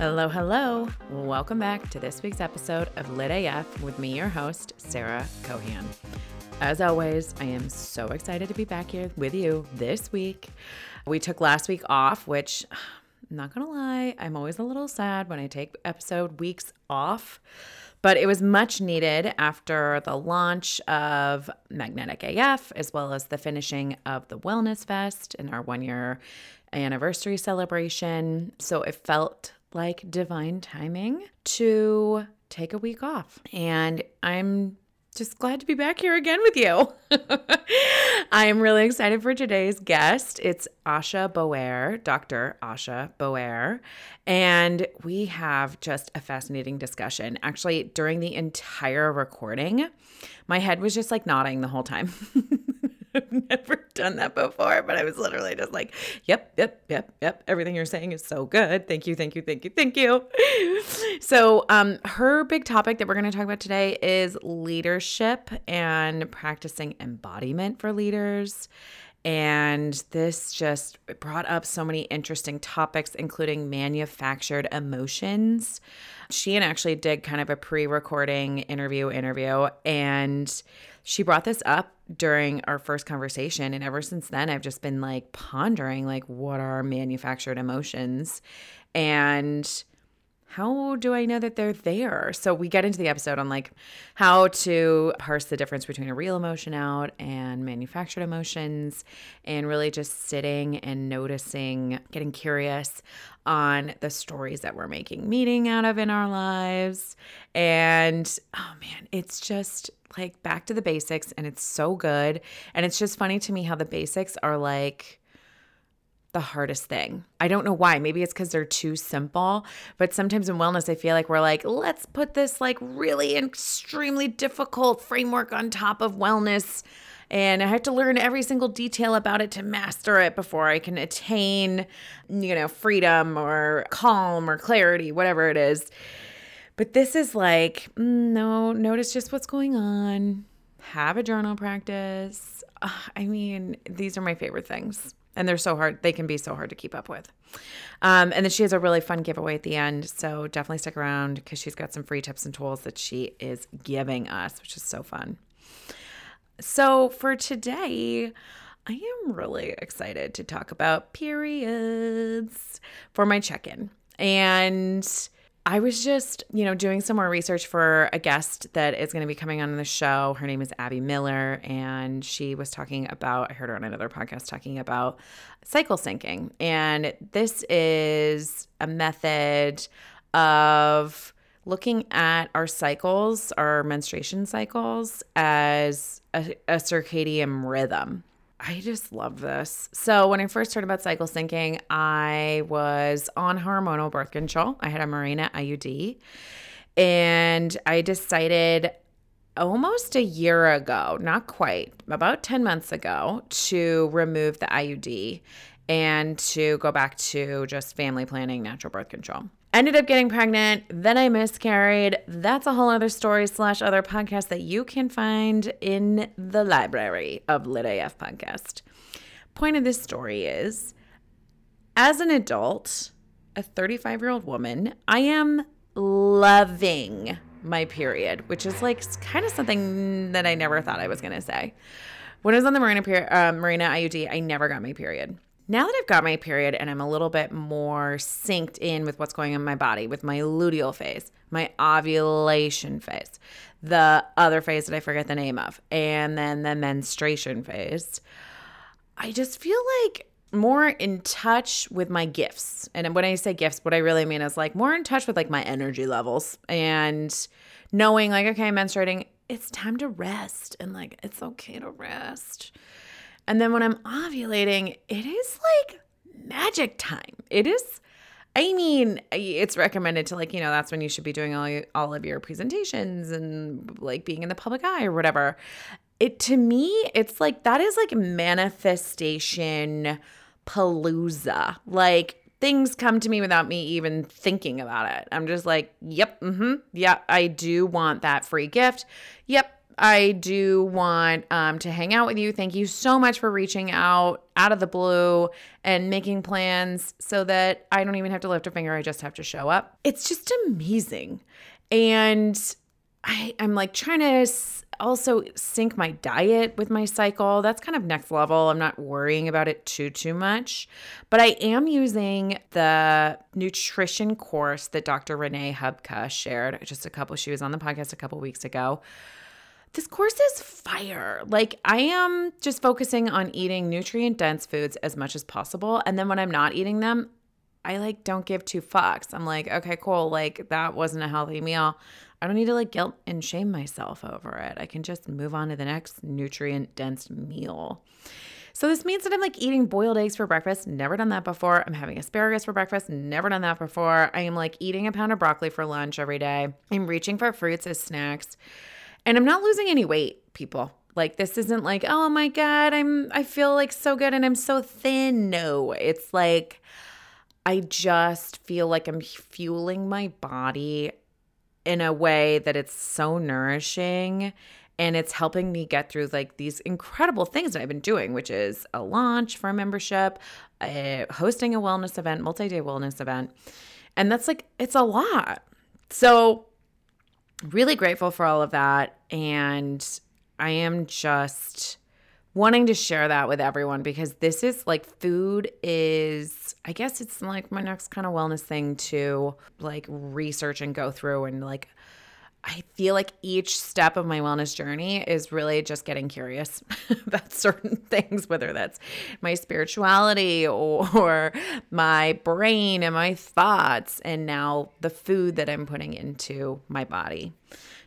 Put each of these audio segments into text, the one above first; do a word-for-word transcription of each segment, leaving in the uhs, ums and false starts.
Hello, hello. Welcome back to this week's episode of Lit A F with me, your host, Sarah Cohan. As always, I am so excited to be back here with you this week. We took last week off, which I'm not going to lie, I'm always a little sad when I take episode weeks off, but it was much needed after the launch of Magnetic A F, as well as the finishing of the Wellness Fest and our one-year anniversary celebration. So it felt like divine timing to take a week off. And I'm just glad to be back here again with you. I'm really excited for today's guest. It's Asha Bauer, Doctor Asha Bauer, and we have just a fascinating discussion. Actually, during the entire recording, my head was just like nodding the whole time. I've never done that before, but I was literally just like, yep, yep, yep, yep. Everything you're saying is so good. Thank you, thank you, thank you, thank you. So um, her big topic that we're going to talk about today is leadership and practicing embodiment for leaders. And this just brought up so many interesting topics, including manufactured emotions. She and actually did kind of a pre-recording interview interview, and she brought this up during our first conversation. And ever since then, I've just been like pondering, like, what are manufactured emotions and how do I know that they're there? So we get into the episode on like how to parse the difference between a real emotion out and manufactured emotions, and really just sitting and noticing, getting curious on the stories that we're making meaning out of in our lives. And oh man, it's just like back to the basics, and it's so good. And it's just funny to me how the basics are like the hardest thing. I don't know why. Maybe it's because they're too simple, but sometimes in wellness, I feel like we're like, let's put this like really extremely difficult framework on top of wellness, and I have to learn every single detail about it to master it before I can attain, you know, freedom or calm or clarity, whatever it is. But this is like, no, notice just what's going on. Have a journal practice. Uh, I mean, these are my favorite things. And they're so hard. They can be so hard to keep up with. Um, and then she has a really fun giveaway at the end. So definitely stick around because she's got some free tips and tools that she is giving us, which is so fun. So for today, I am really excited to talk about periods for my check-in. And I was just, you know, doing some more research for a guest that is going to be coming on the show. Her name is Abby Miller, and she was talking about, I heard her on another podcast talking about cycle syncing. And this is a method of looking at our cycles, our menstruation cycles, as a, a circadian rhythm. I just love this. So when I first heard about cycle syncing, I was on hormonal birth control. I had a Mirena I U D, and I decided almost a year ago, not quite, about ten months ago, to remove the I U D and to go back to just family planning, natural birth control. Ended up getting pregnant, then I miscarried. That's a whole other story slash other podcast that you can find in the library of Lit A F podcast. Point of this story is, as an adult, a thirty-five-year-old woman, I am loving my period, which is like kind of something that I never thought I was going to say. When I was on the Mirena, peri- uh, Mirena I U D, I never got my period. Now that I've got my period and I'm a little bit more synced in with what's going on in my body, with my luteal phase, my ovulation phase, the other phase that I forget the name of, and then the menstruation phase, I just feel like more in touch with my gifts. And when I say gifts, what I really mean is like more in touch with like my energy levels and knowing like, okay, I'm menstruating, it's time to rest, and like it's okay to rest. And then when I'm ovulating, it is like magic time. It is, I mean, it's recommended to like, you know, that's when you should be doing all, all of your presentations and like being in the public eye or whatever. It, to me, it's like, that is like manifestation palooza. Like things come to me without me even thinking about it. I'm just like, yep, mm-hmm, yeah, I do want that free gift. Yep. I do want um, to hang out with you. Thank you so much for reaching out out of the blue and making plans so that I don't even have to lift a finger. I just have to show up. It's just amazing. And I, I'm like trying to also sync my diet with my cycle. That's kind of next level. I'm not worrying about it too, too much. But I am using the nutrition course that Doctor Renee Hubka shared just a couple, she was on the podcast a couple weeks ago. This course is fire. Like, I am just focusing on eating nutrient-dense foods as much as possible. And then when I'm not eating them, I, like, don't give two fucks. I'm like, okay, cool. Like, that wasn't a healthy meal. I don't need to, like, guilt and shame myself over it. I can just move on to the next nutrient-dense meal. So this means that I'm, like, eating boiled eggs for breakfast. Never done that before. I'm having asparagus for breakfast. Never done that before. I am, like, eating a pound of broccoli for lunch every day. I'm reaching for fruits as snacks. And I'm not losing any weight, people. Like, this isn't like, oh my God, I'm I feel like so good and I'm so thin. No, it's like I just feel like I'm fueling my body in a way that it's so nourishing and it's helping me get through like these incredible things that I've been doing, which is a launch for a membership, uh, hosting a wellness event, multi-day wellness event. And that's like, it's a lot. So really grateful for all of that, and I am just wanting to share that with everyone because this is like food is, I guess it's like my next kind of wellness thing to like research and go through, and like I feel like each step of my wellness journey is really just getting curious about certain things, whether that's my spirituality or my brain and my thoughts and now the food that I'm putting into my body.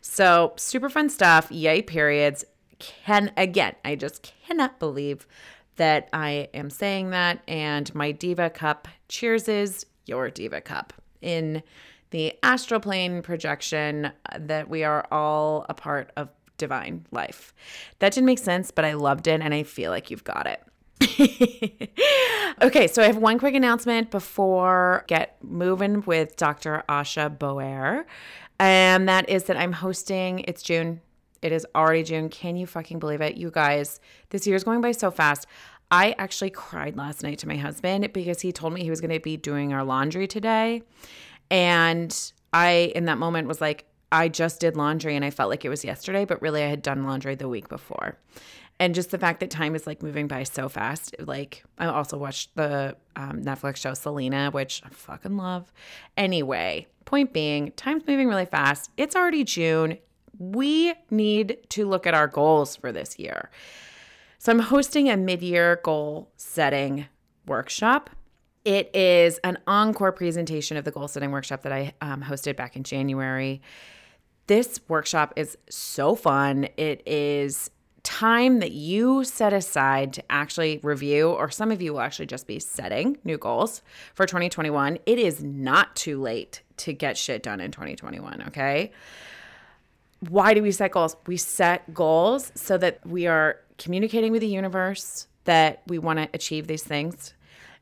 So super fun stuff. Yay periods. Can again, I just cannot believe that I am saying that. And my Diva Cup cheers is your Diva Cup in the astral plane projection that we are all a part of divine life. That didn't make sense, but I loved it, and I feel like you've got it. Okay, so I have one quick announcement before get moving with Doctor Asha Bauer, and that is that I'm hosting, it's June. It is already June. Can you fucking believe it? You guys, this year's going by so fast. I actually cried last night to my husband because he told me he was going to be doing our laundry today. And I, in that moment, was like, I just did laundry and I felt like it was yesterday, but really I had done laundry the week before. And just the fact that time is like moving by so fast. Like, I also watched the um, Netflix show Selena, which I fucking love. Anyway, point being, time's moving really fast. It's already June. We need to look at our goals for this year. So I'm hosting a mid-year goal setting workshop. It is an encore presentation of the goal setting workshop that I um, hosted back in January. This workshop is so fun. It is time that you set aside to actually review, or some of you will actually just be setting new goals for twenty twenty-one. It is not too late to get shit done in twenty twenty-one, okay? Why do we set goals? We set goals so that we are communicating with the universe that we want to achieve these things.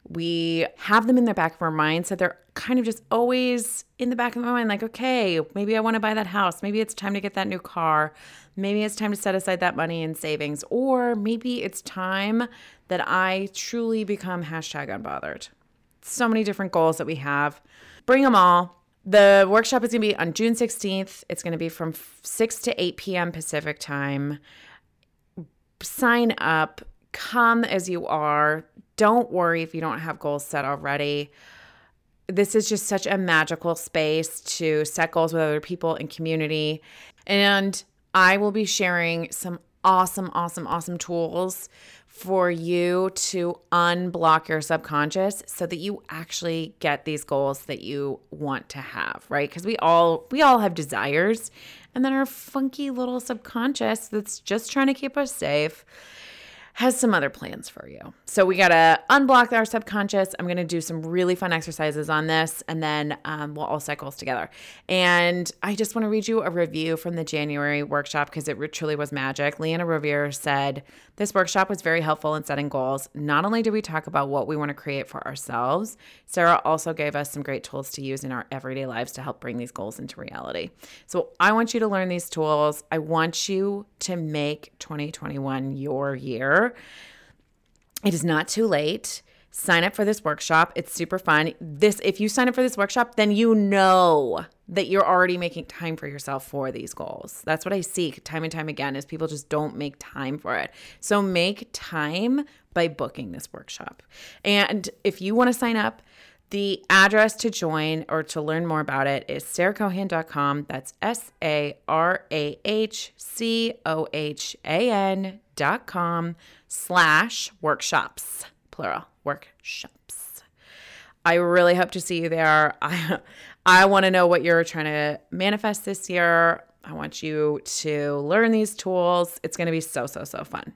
We have them in the back of our minds, so they're kind of just always in the back of my mind, like, okay, maybe I want to buy that house. Maybe it's time to get that new car. Maybe it's time to set aside that money in savings. Or maybe it's time that I truly become hashtag unbothered. So many different goals that we have. Bring them all. The workshop is going to be on June sixteenth. It's going to be from six to eight p.m. Pacific time. Sign up. Come as you are. Don't worry if you don't have goals set already. This is just such a magical space to set goals with other people in community. And I will be sharing some awesome, awesome, awesome tools for you to unblock your subconscious so that you actually get these goals that you want to have, right? Because we all we all have desires, and then our funky little subconscious that's just trying to keep us safe has some other plans for you. So we got to unblock our subconscious. I'm going to do some really fun exercises on this, and then um, we'll all cycle together. And I just want to read you a review from the January workshop because it truly was magic. Leanna Revere said, this workshop was very helpful in setting goals. Not only did we talk about what we want to create for ourselves, Sarah also gave us some great tools to use in our everyday lives to help bring these goals into reality. So I want you to learn these tools. I want you to make twenty twenty-one your year. It is not too late. Sign up for this workshop. It's super fun. This, if you sign up for this workshop, then you know that you're already making time for yourself for these goals. That's what I see time and time again is people just don't make time for it. So make time by booking this workshop. And if you want to sign up, the address to join or to learn more about it is sarah cohan dot com. That's S A R A H C O H A N dot com slash workshops, plural, workshops. I really hope to see you there. I, I want to know what you're trying to manifest this year. I want you to learn these tools. It's going to be so, so, so fun.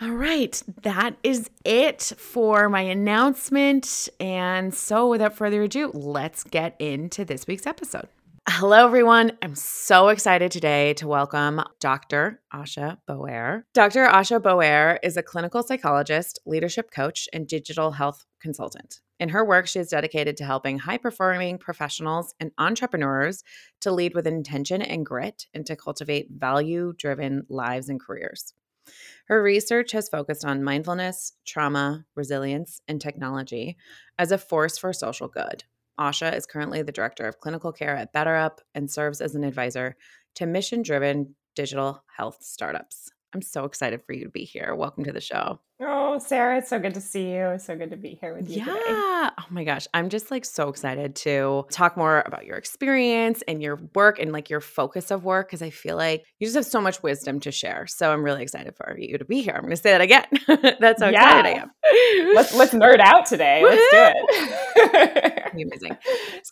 All right, that is it for my announcement. And so without further ado, let's get into this week's episode. Hello, everyone. I'm so excited today to welcome Doctor Asha Bauer. Doctor Asha Bauer is a clinical psychologist, leadership coach, and digital health consultant. In her work, she is dedicated to helping high-performing professionals and entrepreneurs to lead with intention and grit and to cultivate value-driven lives and careers. Her research has focused on mindfulness, trauma, resilience, and technology as a force for social good. Asha is currently the director of clinical care at BetterUp and serves as an advisor to mission-driven digital health startups. I'm so excited for you to be here. Welcome to the show. Oh, Sarah, it's so good to see you. It's so good to be here with you yeah. today. Yeah. Oh my gosh. I'm just like so excited to talk more about your experience and your work and like your focus of work because I feel like you just have so much wisdom to share. So I'm really excited for you to be here. I'm going to say that again. That's how yeah. excited I am. Let's let's nerd out today. Woo-hoo! Let's do it. Amazing.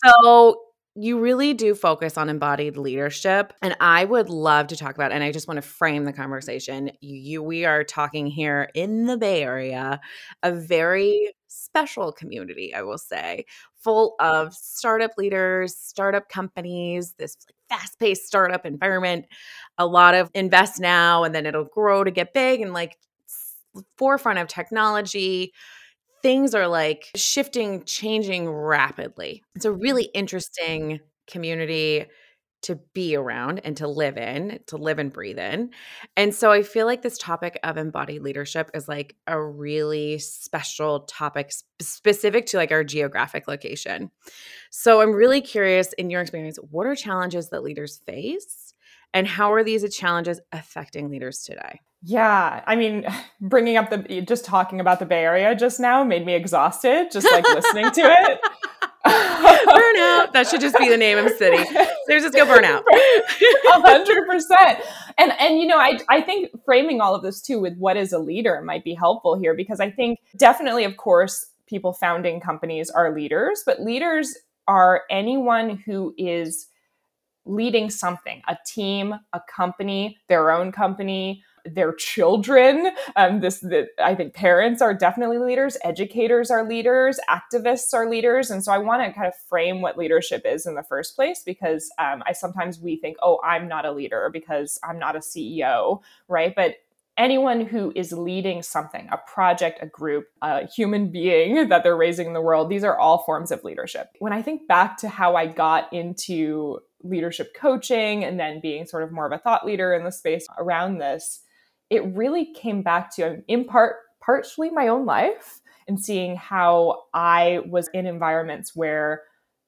So you really do focus on embodied leadership, and I would love to talk about, and I just want to frame the conversation. You, you, we are talking here in the Bay Area, a very special community, I will say, full of startup leaders, startup companies, this fast-paced startup environment, a lot of invest now, and then it'll grow to get big, and like forefront of technology. Things are like shifting, changing rapidly. It's a really interesting community to be around and to live in, to live and breathe in. And so I feel like this topic of embodied leadership is like a really special topic sp- specific to like our geographic location. So I'm really curious in your experience, what are challenges that leaders face and how are these challenges affecting leaders today? Yeah. I mean, bringing up the, just talking about the Bay Area just now made me exhausted, just like listening to it. Burnout. That should just be the name of the city. There's just go burnout. one hundred percent. And, and, you know, I, I think framing all of this too with what is a leader might be helpful here, because I think definitely, of course, people founding companies are leaders, but leaders are anyone who is leading something, a team, a company, their own company, their children. Um, this, the, I think parents are definitely leaders. Educators are leaders. Activists are leaders. And so I want to kind of frame what leadership is in the first place, because um, I sometimes we think, oh, I'm not a leader because I'm not a C E O, right? But anyone who is leading something, a project, a group, a human being that they're raising in the world, these are all forms of leadership. When I think back to how I got into leadership coaching and then being sort of more of a thought leader in the space around this, it really came back to, in part, partially my own life and seeing how I was in environments where,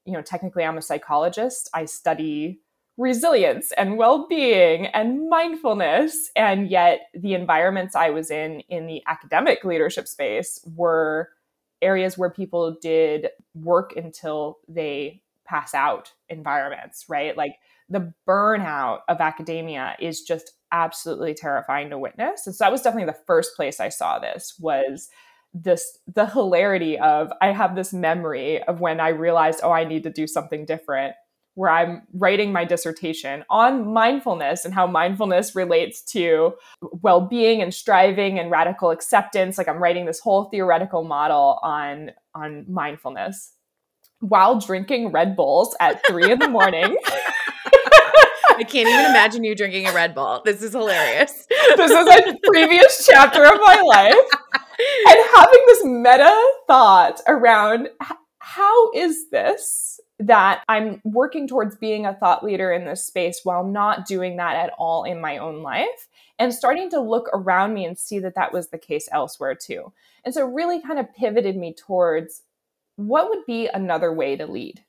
you know, technically I'm a psychologist. I study resilience and well-being and mindfulness. And yet the environments I was in, in the academic leadership space were areas where people did work until they pass out environments, right? Like the burnout of academia is just absolutely terrifying to witness. And so that was definitely the first place I saw this was this, the hilarity of, I have this memory of when I realized, oh, I need to do something different. where I'm writing my dissertation on mindfulness and how mindfulness relates to well-being and striving and radical acceptance. Like I'm writing this whole theoretical model on, on mindfulness while drinking Red Bulls at three in the morning. I can't even imagine you drinking a Red Bull. This is hilarious. This is a previous chapter of my life. And having this meta thought around how is this that I'm working towards being a thought leader in this space while not doing that at all in my own life, and starting to look around me and see that that was the case elsewhere too. And so really kind of pivoted me towards what would be another way to lead,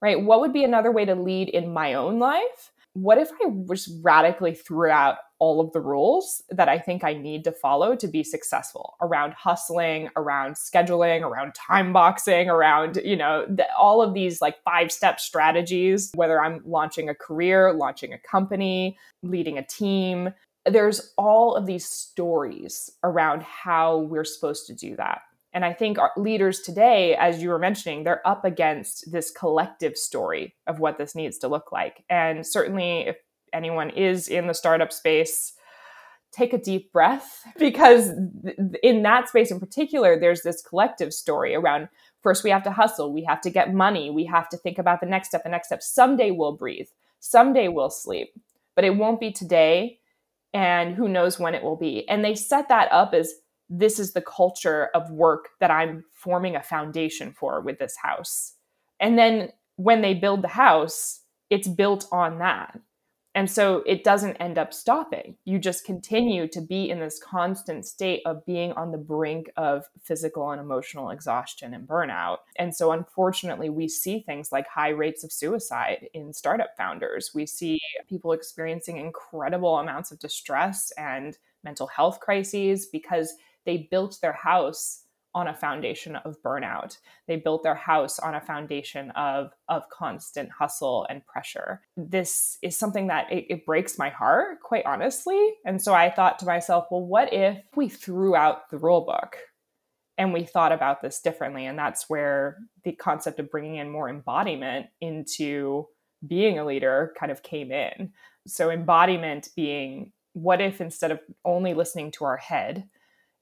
right? What would be another way to lead in my own life? What if I just radically threw out all of the rules that I think I need to follow to be successful around hustling, around scheduling, around time boxing, around, you know, the, all of these like five step strategies, whether I'm launching a career, launching a company, leading a team, there's all of these stories around how we're supposed to do that. And I think our leaders today, as you were mentioning, they're up against this collective story of what this needs to look like. And certainly if anyone is in the startup space, take a deep breath, because th- in that space in particular, there's this collective story around first we have to hustle, we have to get money, we have to think about the next step, the next step. Someday we'll breathe, someday we'll sleep, but it won't be today, and who knows when it will be. And they set that up as this is the culture of work that I'm forming a foundation for with this house. And then when they build the house, it's built on that. And so it doesn't end up stopping. You just continue to be in this constant state of being on the brink of physical and emotional exhaustion and burnout. And so unfortunately, we see things like high rates of suicide in startup founders. We see people experiencing incredible amounts of distress and mental health crises because they built their house on a foundation of burnout. They built their house on a foundation of, of constant hustle and pressure. This is something that it, it breaks my heart, quite honestly. And so I thought to myself, well, what if we threw out the rule book and we thought about this differently? And that's where the concept of bringing in more embodiment into being a leader kind of came in. So embodiment being, what if instead of only listening to our head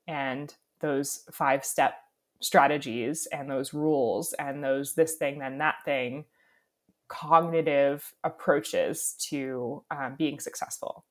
and those five-step strategies and those rules and those this thing, then that thing, cognitive approaches to um, being successful.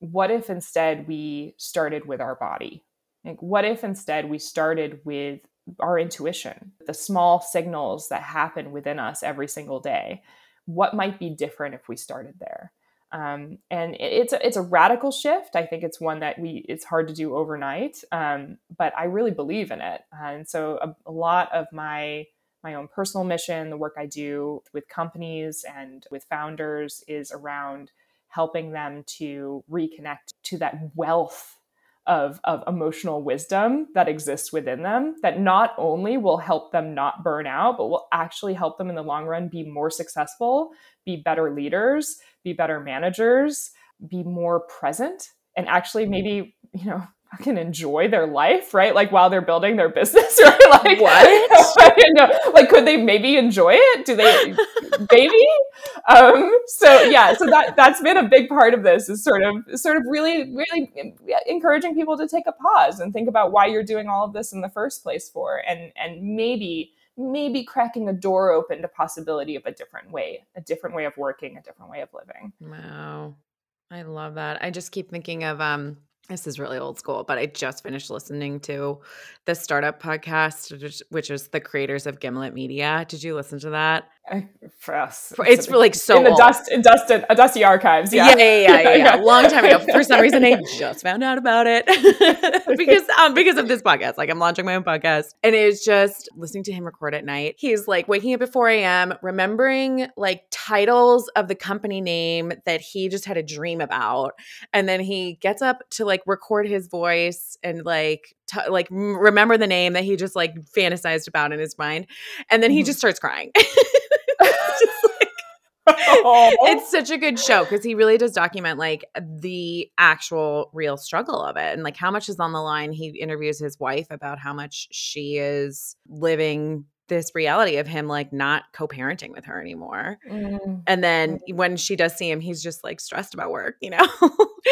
What if instead we started with our body? Like, what if instead we started with our intuition, the small signals that happen within us every single day? What might be different if we started there? Um, and it, it's, a, it's a radical shift. I think it's one that we, it's hard to do overnight. Um, but I really believe in it. And so a, a lot of my, my own personal mission, the work I do with companies and with founders is around helping them to reconnect to that wealth of, of emotional wisdom that exists within them, that not only will help them not burn out, but will actually help them in the long run be more successful, be better leaders, be better managers, be more present, and actually maybe, you know, fucking enjoy their life, right? Like while they're building their business, right? Like what? You know, like could they maybe enjoy it? Do they maybe? Um, so yeah, so that that's been a big part of this is sort of sort of really really encouraging people to take a pause and think about why you're doing all of this in the first place for, and and maybe maybe cracking a door open to possibility of a different way, a different way of working, a different way of living. Wow. I love that. I just keep thinking of um this is really old school, but I just finished listening to the startup podcast, which, which is the creators of Gimlet Media. Did you listen to that? For us, it's, it's like so in the old. dust, in dust, in, uh, dusty archives. Yeah, yeah, yeah, yeah. yeah, yeah. A long time ago. For some reason, I just found out about it because um, because of this podcast. Like, I'm launching my own podcast, and it's just listening to him record at night. He's like waking up at four a.m., remembering like titles of the company name that he just had a dream about, and then he gets up to like record his voice and like. T- like remember the name that he just like fantasized about in his mind, and then he mm-hmm. just starts crying. It's, just like, it's such a good show because he really does document like the actual real struggle of it and like how much is on the line. He interviews his wife about how much she is living this reality of him like not co-parenting with her anymore. Mm. And then when she does see him, he's just like stressed about work, you know?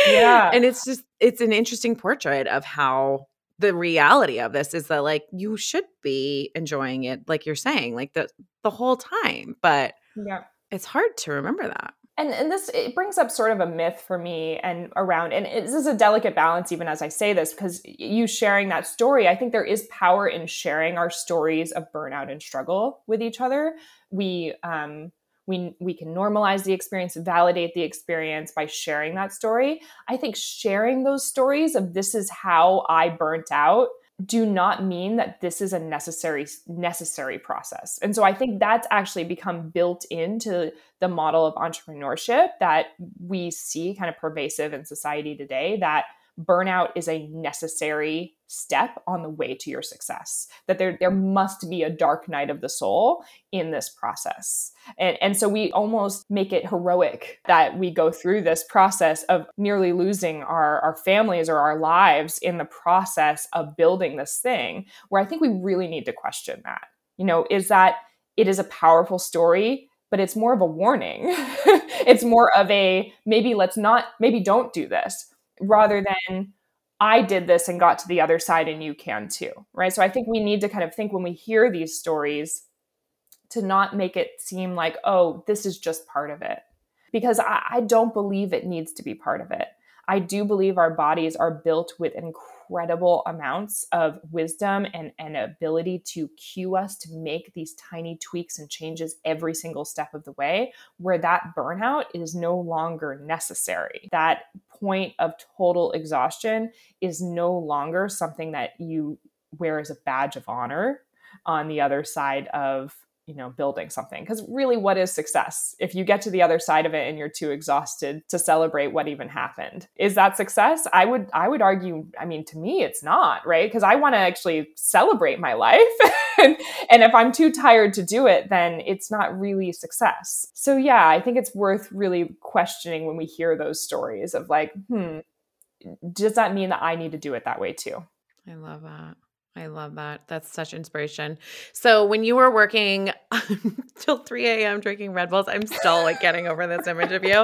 Yeah. And it's just, it's an interesting portrait of how the reality of this is that like, you should be enjoying it. Like you're saying, like the, the whole time, but yeah, it's hard to remember that. And and this, it brings up sort of a myth for me and around, and it, this is a delicate balance even as I say this, because you sharing that story, I think there is power in sharing our stories of burnout and struggle with each other. We, um, we, we can normalize the experience, validate the experience by sharing that story. I think sharing those stories of this is how I burnt out do not mean that this is a necessary necessary process. And so I think that's actually become built into the model of entrepreneurship that we see kind of pervasive in society today, that burnout is a necessary step on the way to your success, that there there must be a dark night of the soul in this process. And, and so we almost make it heroic that we go through this process of nearly losing our, our families or our lives in the process of building this thing, where I think we really need to question that. You know, is that it is a powerful story, but it's more of a warning. It's more of a, maybe let's not, maybe don't do this, rather than I did this and got to the other side and you can too, right? So I think we need to kind of think when we hear these stories to not make it seem like, oh, this is just part of it, because I, I don't believe it needs to be part of it. I do believe our bodies are built with incredible amounts of wisdom and, and ability to cue us to make these tiny tweaks and changes every single step of the way, where that burnout is no longer necessary. That point of total exhaustion is no longer something that you wear as a badge of honor on the other side of, you know, building something. Because really, what is success? If you get to the other side of it and you're too exhausted to celebrate what even happened, is that success? I would, I would argue, I mean, to me, it's not, right? Because I want to actually celebrate my life. and, and if I'm too tired to do it, then it's not really success. So yeah, I think it's worth really questioning when we hear those stories of like, hmm, does that mean that I need to do it that way too? I love that. I love that. That's such inspiration. So when you were working till three a.m. drinking Red Bulls, I'm still like getting over this image of you.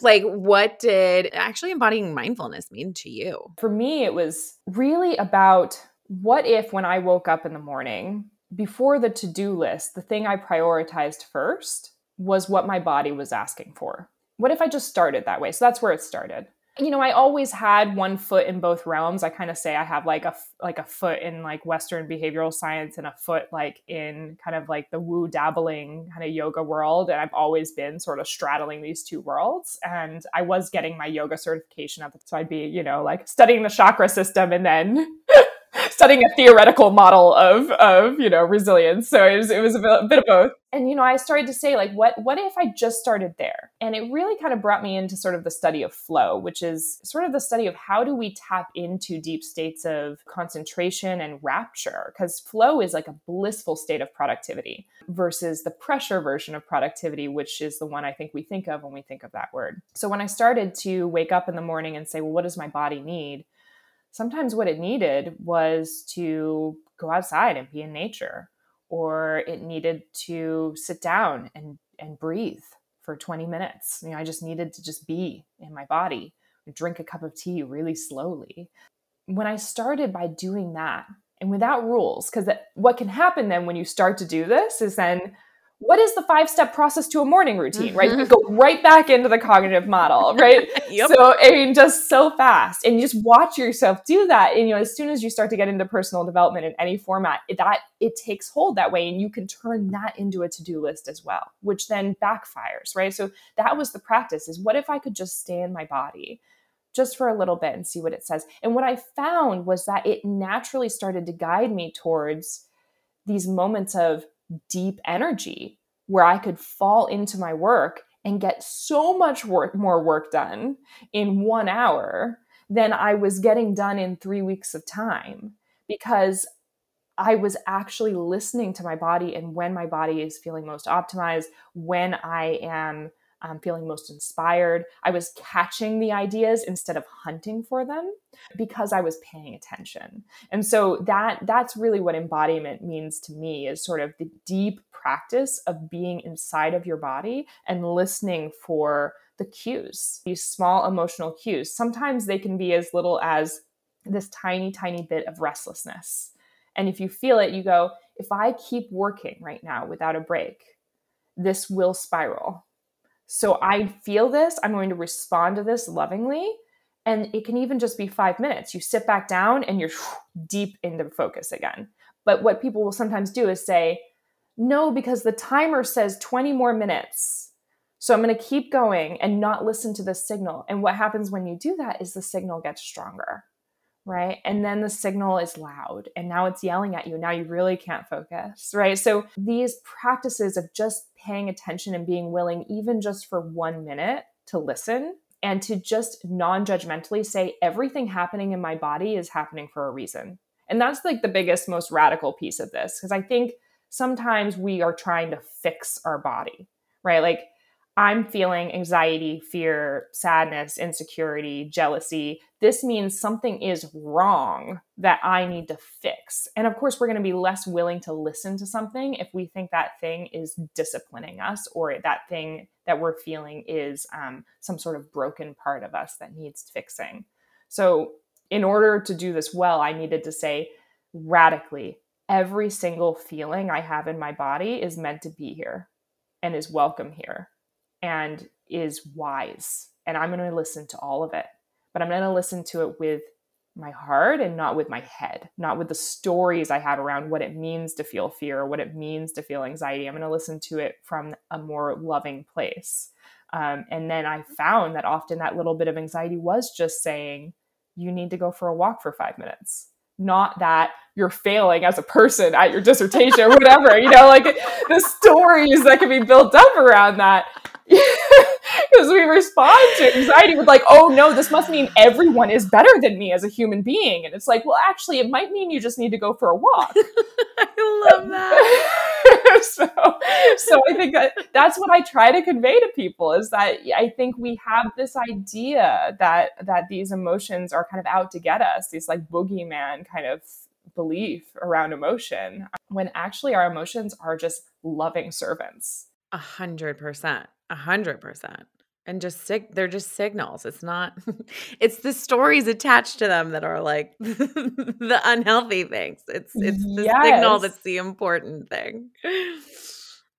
Like, what did actually embodying mindfulness mean to you? For me, it was really about, what if when I woke up in the morning, before the to-do list, the thing I prioritized first was what my body was asking for? What if I just started that way? So that's where it started. You know, I always had one foot in both realms. I kind of say I have like a, like a foot in like Western behavioral science and a foot like in kind of like the woo dabbling kind of yoga world. And I've always been sort of straddling these two worlds. And I was getting my yoga certification at the time. So I'd be, you know, like studying the chakra system and then studying a theoretical model of, of, you know, resilience. So it was, it was a bit, a bit of both. And, you know, I started to say like, what, what if I just started there? And it really kind of brought me into sort of the study of flow, which is sort of the study of how do we tap into deep states of concentration and rapture? Because flow is like a blissful state of productivity versus the pressure version of productivity, which is the one I think we think of when we think of that word. So when I started to wake up in the morning and say, well, what does my body need? Sometimes what it needed was to go outside and be in nature, or it needed to sit down and, and breathe for twenty minutes. You know, I just needed to just be in my body and drink a cup of tea really slowly. When I started by doing that and without rules, because what can happen then when you start to do this is then, what is the five-step process to a morning routine, right? Mm-hmm. You go right back into the cognitive model, right? Yep. So, I mean, just so fast. And you just watch yourself do that. And, you know, as soon as you start to get into personal development in any format, that it takes hold that way. And you can turn that into a to-do list as well, which then backfires, right? So that was the practice, is what if I could just stay in my body just for a little bit and see what it says? And what I found was that it naturally started to guide me towards these moments of deep energy where I could fall into my work and get so much work, more work done in one hour than I was getting done in three weeks of time, because I was actually listening to my body and when my body is feeling most optimized, when I am um, feeling most inspired. I was catching the ideas instead of hunting for them because I was paying attention. And so that that's really what embodiment means to me, is sort of the deep practice of being inside of your body and listening for the cues, these small emotional cues. Sometimes they can be as little as this tiny, tiny bit of restlessness. And if you feel it, you go, if I keep working right now without a break, this will spiral. So I feel this, I'm going to respond to this lovingly. And it can even just be five minutes. You sit back down and you're deep into focus again. But what people will sometimes do is say, no, because the timer says twenty more minutes. So I'm going to keep going and not listen to this signal. And what happens when you do that is the signal gets stronger, right? And then the signal is loud and now it's yelling at you. Now you really can't focus, right? So these practices of just paying attention and being willing, even just for one minute, to listen and to just non-judgmentally say, everything happening in my body is happening for a reason. And that's like the biggest, most radical piece of this, because I think sometimes we are trying to fix our body, right? Like, I'm feeling anxiety, fear, sadness, insecurity, jealousy. This means something is wrong that I need to fix. And of course, we're going to be less willing to listen to something if we think that thing is disciplining us, or that thing that we're feeling is um, some sort of broken part of us that needs fixing. So in order to do this well, I needed to say radically, every single feeling I have in my body is meant to be here and is welcome here. And is wise. And I'm going to listen to all of it. But I'm going to listen to it with my heart and not with my head, not with the stories I have around what it means to feel fear or what it means to feel anxiety. I'm going to listen to it from a more loving place. Um, and then I found that often that little bit of anxiety was just saying, you need to go for a walk for five minutes. Not that you're failing as a person at your dissertation or whatever, you know, like the stories that can be built up around that. Because we respond to anxiety with like, oh no, this must mean everyone is better than me as a human being. And it's like, well, actually, it might mean you just need to go for a walk. I love that. so, so I think that that's what I try to convey to people, is that I think we have this idea that that these emotions are kind of out to get us, these like boogeyman kind of belief around emotion, when actually our emotions are just loving servants. A hundred percent. A hundred percent. And just sig- they're just signals. It's not, it's the stories attached to them that are like the unhealthy things. It's it's the yes. signal that's the important thing.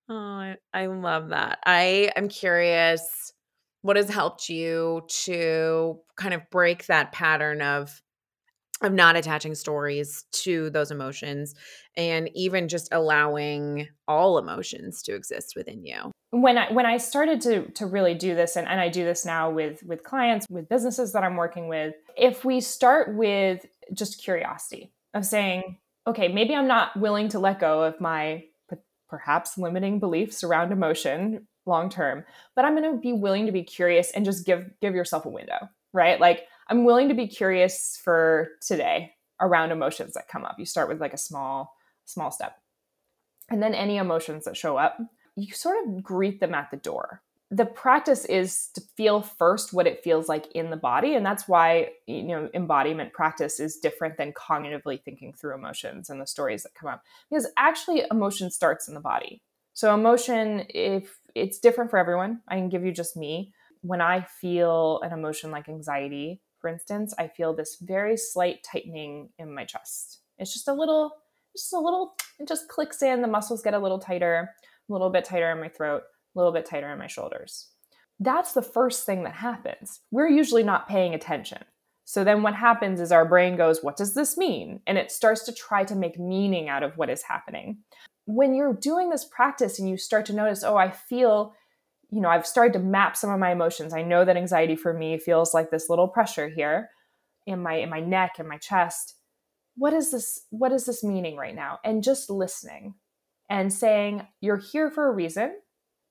Oh, I, I love that. I am curious, what has helped you to kind of break that pattern of of not attaching stories to those emotions, and even just allowing all emotions to exist within you? When I when I started to to really do this, and, and I do this now with, with clients, with businesses that I'm working with, if we start with just curiosity of saying, okay, maybe I'm not willing to let go of my p- perhaps limiting beliefs around emotion long-term, but I'm going to be willing to be curious and just give give yourself a window, right? Like, I'm willing to be curious for today around emotions that come up. You start with like a small, small step. And then any emotions that show up, you sort of greet them at the door. The practice is to feel first what it feels like in the body. And that's why, you know, embodiment practice is different than cognitively thinking through emotions and the stories that come up. Because actually emotion starts in the body. So emotion, if it's different for everyone, I can give you just me. When I feel an emotion like anxiety, for instance, I feel this very slight tightening in my chest. It's just a little, just a little, it just clicks in. The muscles get a little tighter, a little bit tighter in my throat, a little bit tighter in my shoulders. That's the first thing that happens. We're usually not paying attention. So then what happens is our brain goes, what does this mean? And it starts to try to make meaning out of what is happening. When you're doing this practice and you start to notice, oh, I feel, you know, I've started to map some of my emotions. I know that anxiety for me feels like this little pressure here in my in my neck and my chest. What is this? What is this meaning right now? And just listening and saying, you're here for a reason.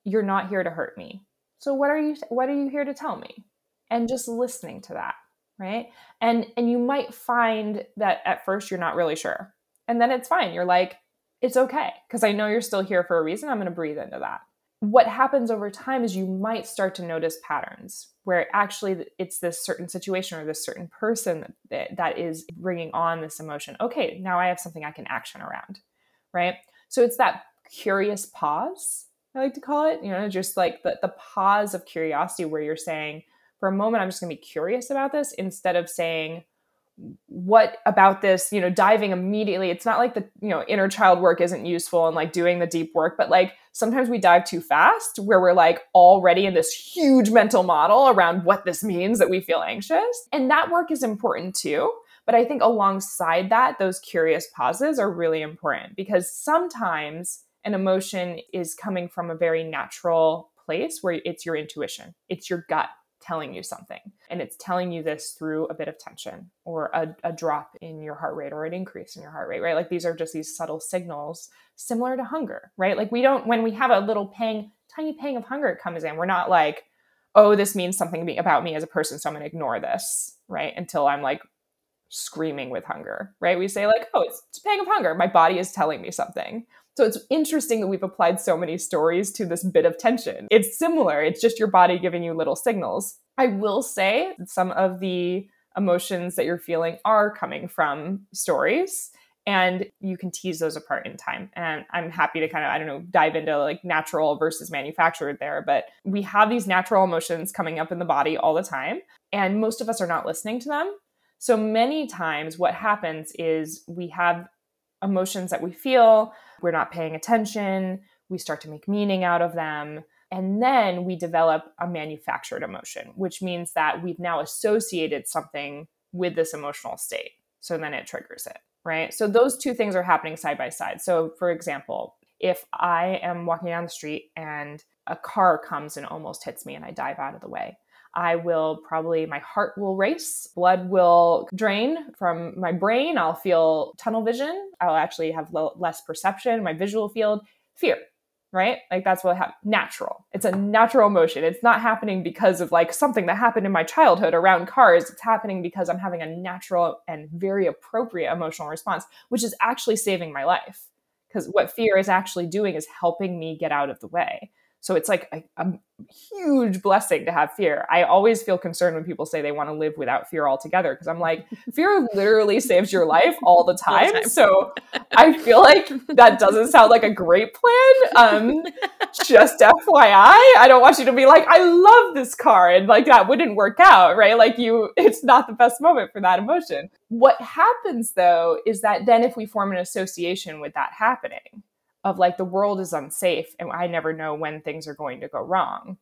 You're not here to hurt me. So what are you what are you here to tell me? And just listening to that, right? And and you might find that at first you're not really sure. And then it's fine. You're like, it's okay, because I know you're still here for a reason. I'm going to breathe into that. what happens over time is you might start to notice patterns where actually it's this certain situation or this certain person that, that is bringing on this emotion. Okay, now I have something I can action around, right? So it's that curious pause, I like to call it, you know, just like the, the pause of curiosity where you're saying, for a moment, I'm just gonna be curious about this instead of saying, what about this, you know, diving immediately. It's not like the, you know, inner child work isn't useful and like doing the deep work, but like sometimes we dive too fast where we're like already in this huge mental model around what this means that we feel anxious. And that work is important too. But I think alongside that, those curious pauses are really important because sometimes an emotion is coming from a very natural place where it's your intuition, it's your gut telling you something. And it's telling you this through a bit of tension or a, a drop in your heart rate or an increase in your heart rate, right? Like these are just these subtle signals similar to hunger, right? Like we don't, when we have a little pang, tiny pang of hunger comes in, we're not like, oh, this means something about me as a person, so I'm going to ignore this, right? Until I'm like screaming with hunger, right? We say like, oh, it's, it's a pang of hunger. My body is telling me something. So it's interesting that we've applied so many stories to this bit of tension. It's similar. It's just your body giving you little signals. I will say some of the emotions that you're feeling are coming from stories and you can tease those apart in time. And I'm happy to kind of, I don't know, dive into like natural versus manufactured there, but we have these natural emotions coming up in the body all the time. And most of us are not listening to them. So many times what happens is we have emotions that we feel, we're not paying attention, we start to make meaning out of them, and then we develop a manufactured emotion, which means that we've now associated something with this emotional state. So then it triggers it, right? So those two things are happening side by side. So for example, if I am walking down the street and a car comes and almost hits me and I dive out of the way, I will probably, my heart will race, blood will drain from my brain, I'll feel tunnel vision, I'll actually have lo- less perception, my visual field, fear, right? Like that's what happens, natural. It's a natural emotion. It's not happening because of like something that happened in my childhood around cars. It's happening because I'm having a natural and very appropriate emotional response, which is actually saving my life. Because what fear is actually doing is helping me get out of the way. So it's like a, a huge blessing to have fear. I always feel concerned when people say they want to live without fear altogether because I'm like, fear literally saves your life all the time. All the time. So I feel like that doesn't sound like a great plan. Um, just F Y I, I don't want you to be like, I love this car and like that wouldn't work out, right? Like you, it's not the best moment for that emotion. What happens though is that then if we form an association with that happening, of like the world is unsafe and I never know when things are going to go wrong,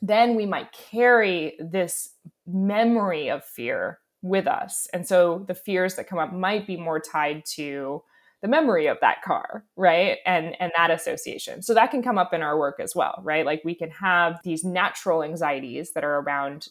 then we might carry this memory of fear with us. And so the fears that come up might be more tied to the memory of that car, right? And and that association. So that can come up in our work as well, right? Like we can have these natural anxieties that are around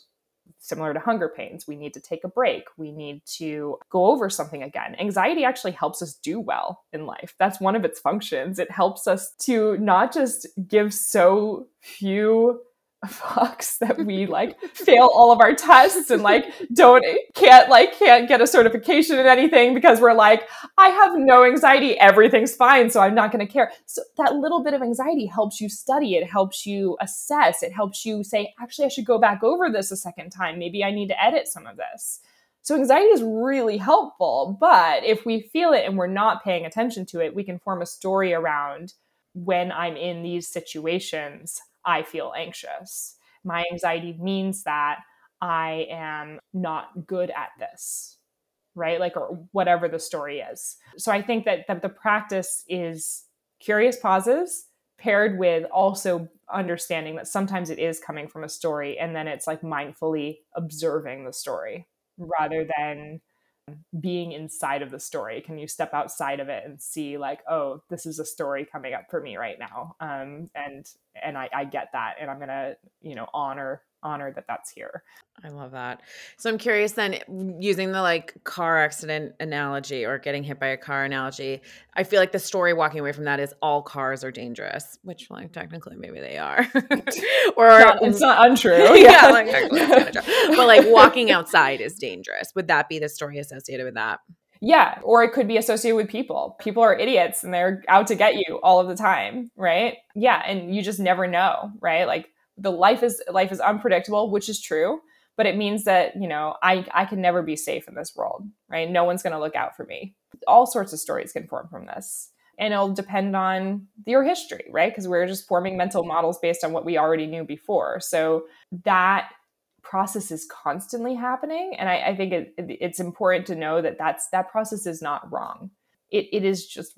similar to hunger pains. We need to take a break. We need to go over something again. Anxiety actually helps us do well in life. That's one of its functions. It helps us to not just give so few fucks that we like fail all of our tests and like don't can't like can't get a certification in anything because we're like, I have no anxiety, everything's fine, so I'm not going to care. So that little bit of anxiety helps you study, it helps you assess, it helps you say, actually I should go back over this a second time, maybe I need to edit some of this. So anxiety is really helpful, but if we feel it and we're not paying attention to it, we can form a story around, when I'm in these situations I feel anxious. My anxiety means that I am not good at this, right? Like, or whatever the story is. So I think that the, the practice is curious pauses paired with also understanding that sometimes it is coming from a story, and then it's like mindfully observing the story rather than being inside of the story. Can you step outside of it and see like, oh, this is a story coming up for me right now. Um, and, and I, I get that. And I'm going to, you know, honor, honor that that's here. I love that. So I'm curious then, using the like car accident analogy or getting hit by a car analogy, I feel like the story walking away from that is all cars are dangerous, which like technically maybe they are. Or not, it's not untrue. Yeah, yeah, like, it's not untrue. But like walking outside is dangerous. Would that be the story associated with that? Yeah. Or it could be associated with people. People are idiots and they're out to get you all of the time. Right. Yeah. And you just never know. Right. Like the life is, life is unpredictable, which is true, but it means that, you know, I, I can never be safe in this world. Right. No one's going to look out for me. All sorts of stories can form from this, and it'll depend on your history. Right. Cause we're just forming mental models based on what we already knew before. So that process is constantly happening. And I, I think it, it, it's important to know that that's, that process is not wrong. It It is just,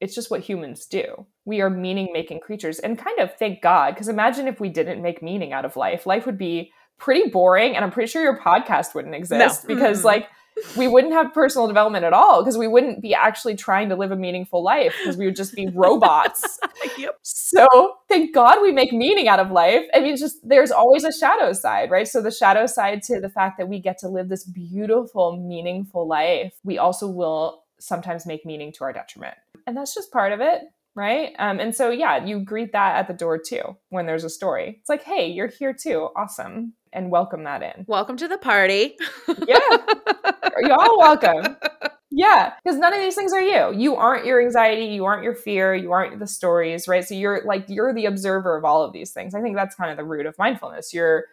it's just what humans do. We are meaning making creatures, and kind of thank God. Cause imagine if we didn't make meaning out of life, life would be pretty boring. And I'm pretty sure your podcast wouldn't exist no. because mm-hmm. like we wouldn't have personal development at all. Cause we wouldn't be actually trying to live a meaningful life, because we would just be robots. Yep. So thank God we make meaning out of life. I mean, just, there's always a shadow side, right? So the shadow side to the fact that we get to live this beautiful, meaningful life, we also will sometimes make meaning to our detriment. And that's just part of it. Right. Um, and so, yeah, you greet that at the door too. When there's a story, it's like, hey, you're here too. Awesome. And welcome that in. Welcome to the party. Yeah. You're all welcome. Yeah. Because none of these things are you. You aren't your anxiety. You aren't your fear. You aren't the stories. Right. So you're like, you're the observer of all of these things. I think that's kind of the root of mindfulness. You're,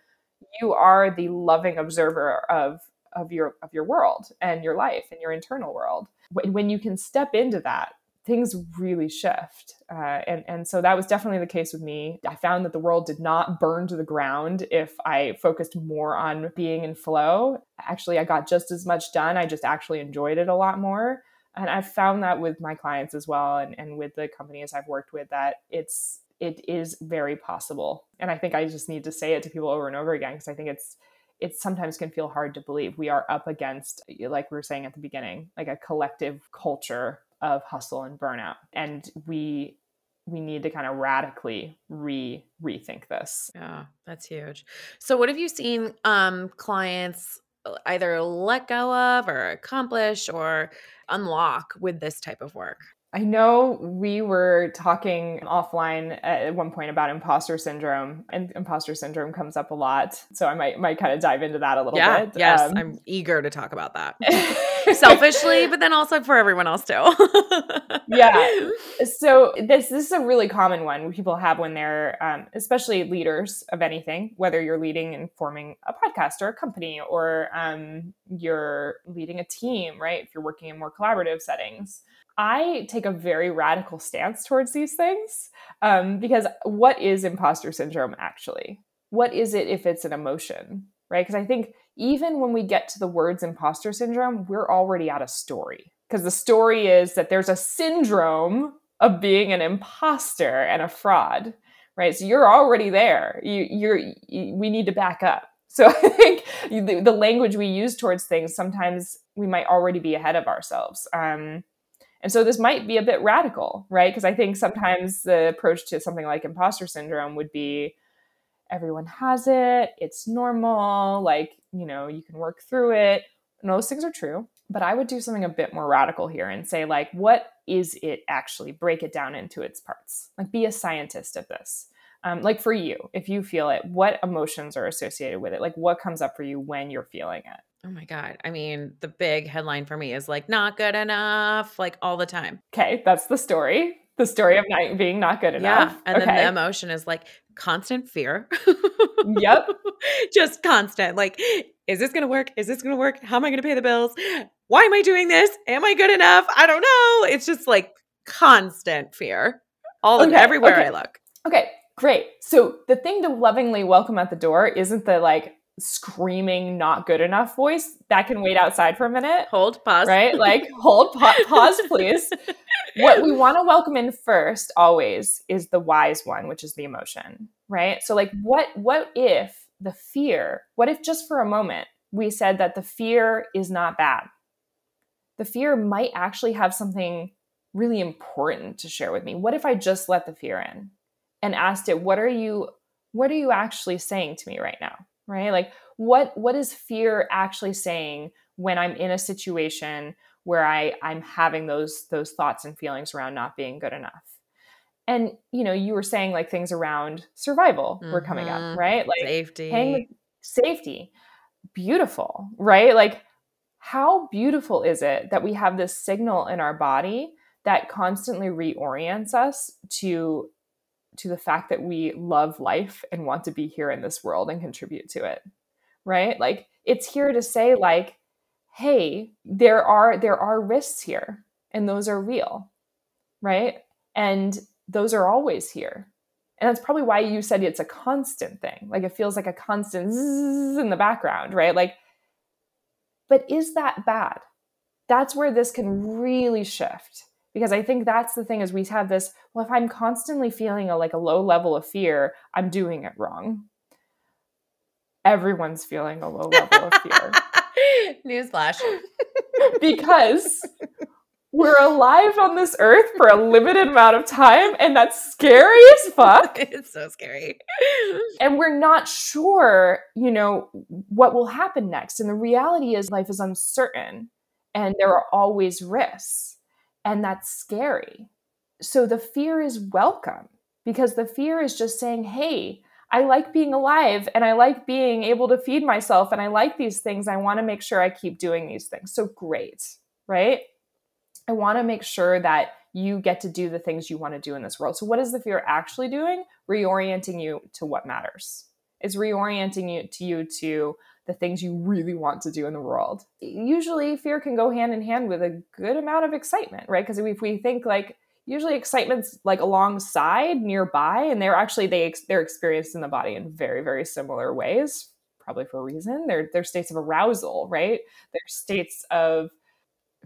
you are the loving observer of, of your, of your world and your life and your internal world. When you can step into that, things really shift. Uh, and, and so that was definitely the case with me. I found that the world did not burn to the ground if I focused more on being in flow. Actually, I got just as much done. I just actually enjoyed it a lot more. And I've found that with my clients as well, and, and with the companies I've worked with, that it's, it is very possible. And I think I just need to say it to people over and over again, because I think it's, it sometimes can feel hard to believe. We are up against, like we were saying at the beginning, like a collective culture of hustle and burnout. And we we need to kind of radically re rethink this. Yeah, that's huge. So what have you seen um, clients either let go of or accomplish or unlock with this type of work? I know we were talking offline at one point about imposter syndrome, and imposter syndrome comes up a lot. So I might might kind of dive into that a little yeah, bit. Yes, um, I'm eager to talk about that. Selfishly, but then also for everyone else too. Yeah. So this, this is a really common one people have when they're, um, especially leaders of anything, whether you're leading and forming a podcast or a company, or um, you're leading a team, right? If you're working in more collaborative settings. I take a very radical stance towards these things um, because what is imposter syndrome actually? What is it if it's an emotion, right? Because I think even when we get to the words imposter syndrome, we're already at a story, because the story is that there's a syndrome of being an imposter and a fraud, right? So you're already there. You, you're, you, we need to back up. So I think the, the language we use towards things, sometimes we might already be ahead of ourselves. Um And so this might be a bit radical, right? Because I think sometimes the approach to something like imposter syndrome would be everyone has it, it's normal, like, you know, you can work through it. And those things are true. But I would do something a bit more radical here and say, like, what is it actually? Break it down into its parts. Like, be a scientist of this. Um, like for you, if you feel it, what emotions are associated with it? Like, what comes up for you when you're feeling it? Oh my God. I mean, the big headline for me is like, not good enough, like all the time. Okay. That's the story. The story of not being not good enough. Yeah. And okay. Then the emotion is like constant fear. Yep. Just constant. Like, is this going to work? Is this going to work? How am I going to pay the bills? Why am I doing this? Am I good enough? I don't know. It's just like constant fear all okay. everywhere okay. I look. Okay. Great. So the thing to lovingly welcome at the door isn't the like, screaming not good enough voice that can wait outside for a minute. Hold, pause. Right? Like hold, pa- pause, please. What we want to welcome in first always is the wise one, which is the emotion, right? So like what, what if the fear, what if just for a moment we said that the fear is not bad? The fear might actually have something really important to share with me. What if I just let the fear in and asked it, what are you, what are you actually saying to me right now? Right? Like what, what is fear actually saying when I'm in a situation where I, I'm having those, those thoughts and feelings around not being good enough? And, you know, you were saying like things around survival mm-hmm. were coming up, right? Like safety, hang, safety, beautiful, right? Like how beautiful is it that we have this signal in our body that constantly reorients us to, to the fact that we love life and want to be here in this world and contribute to it, right? Like, it's here to say, like, hey, there are, there are risks here, and those are real, right? And those are always here. And that's probably why you said it's a constant thing. Like, it feels like a constant zzz in the background, right? Like, but is that bad? That's where this can really shift. Because I think that's the thing, is we have this, well, if I'm constantly feeling a, like a low level of fear, I'm doing it wrong. Everyone's feeling a low level of fear. Newsflash. Because we're alive on this earth for a limited amount of time, and that's scary as fuck. It's so scary. And we're not sure, you know, what will happen next. And the reality is life is uncertain, and there are always risks, and that's scary. So the fear is welcome, because the fear is just saying, hey, I like being alive, and I like being able to feed myself, and I like these things. I want to make sure I keep doing these things. So great, right? I want to make sure that you get to do the things you want to do in this world. So what is the fear actually doing? Reorienting you to what matters. It's reorienting you to you to the things you really want to do in the world. Usually fear can go hand in hand with a good amount of excitement, right? Because if we think, like, usually excitement's like alongside, nearby, and they're actually, they, they're experienced in the body in very, very similar ways, probably for a reason. They're, they're states of arousal, right? They're states of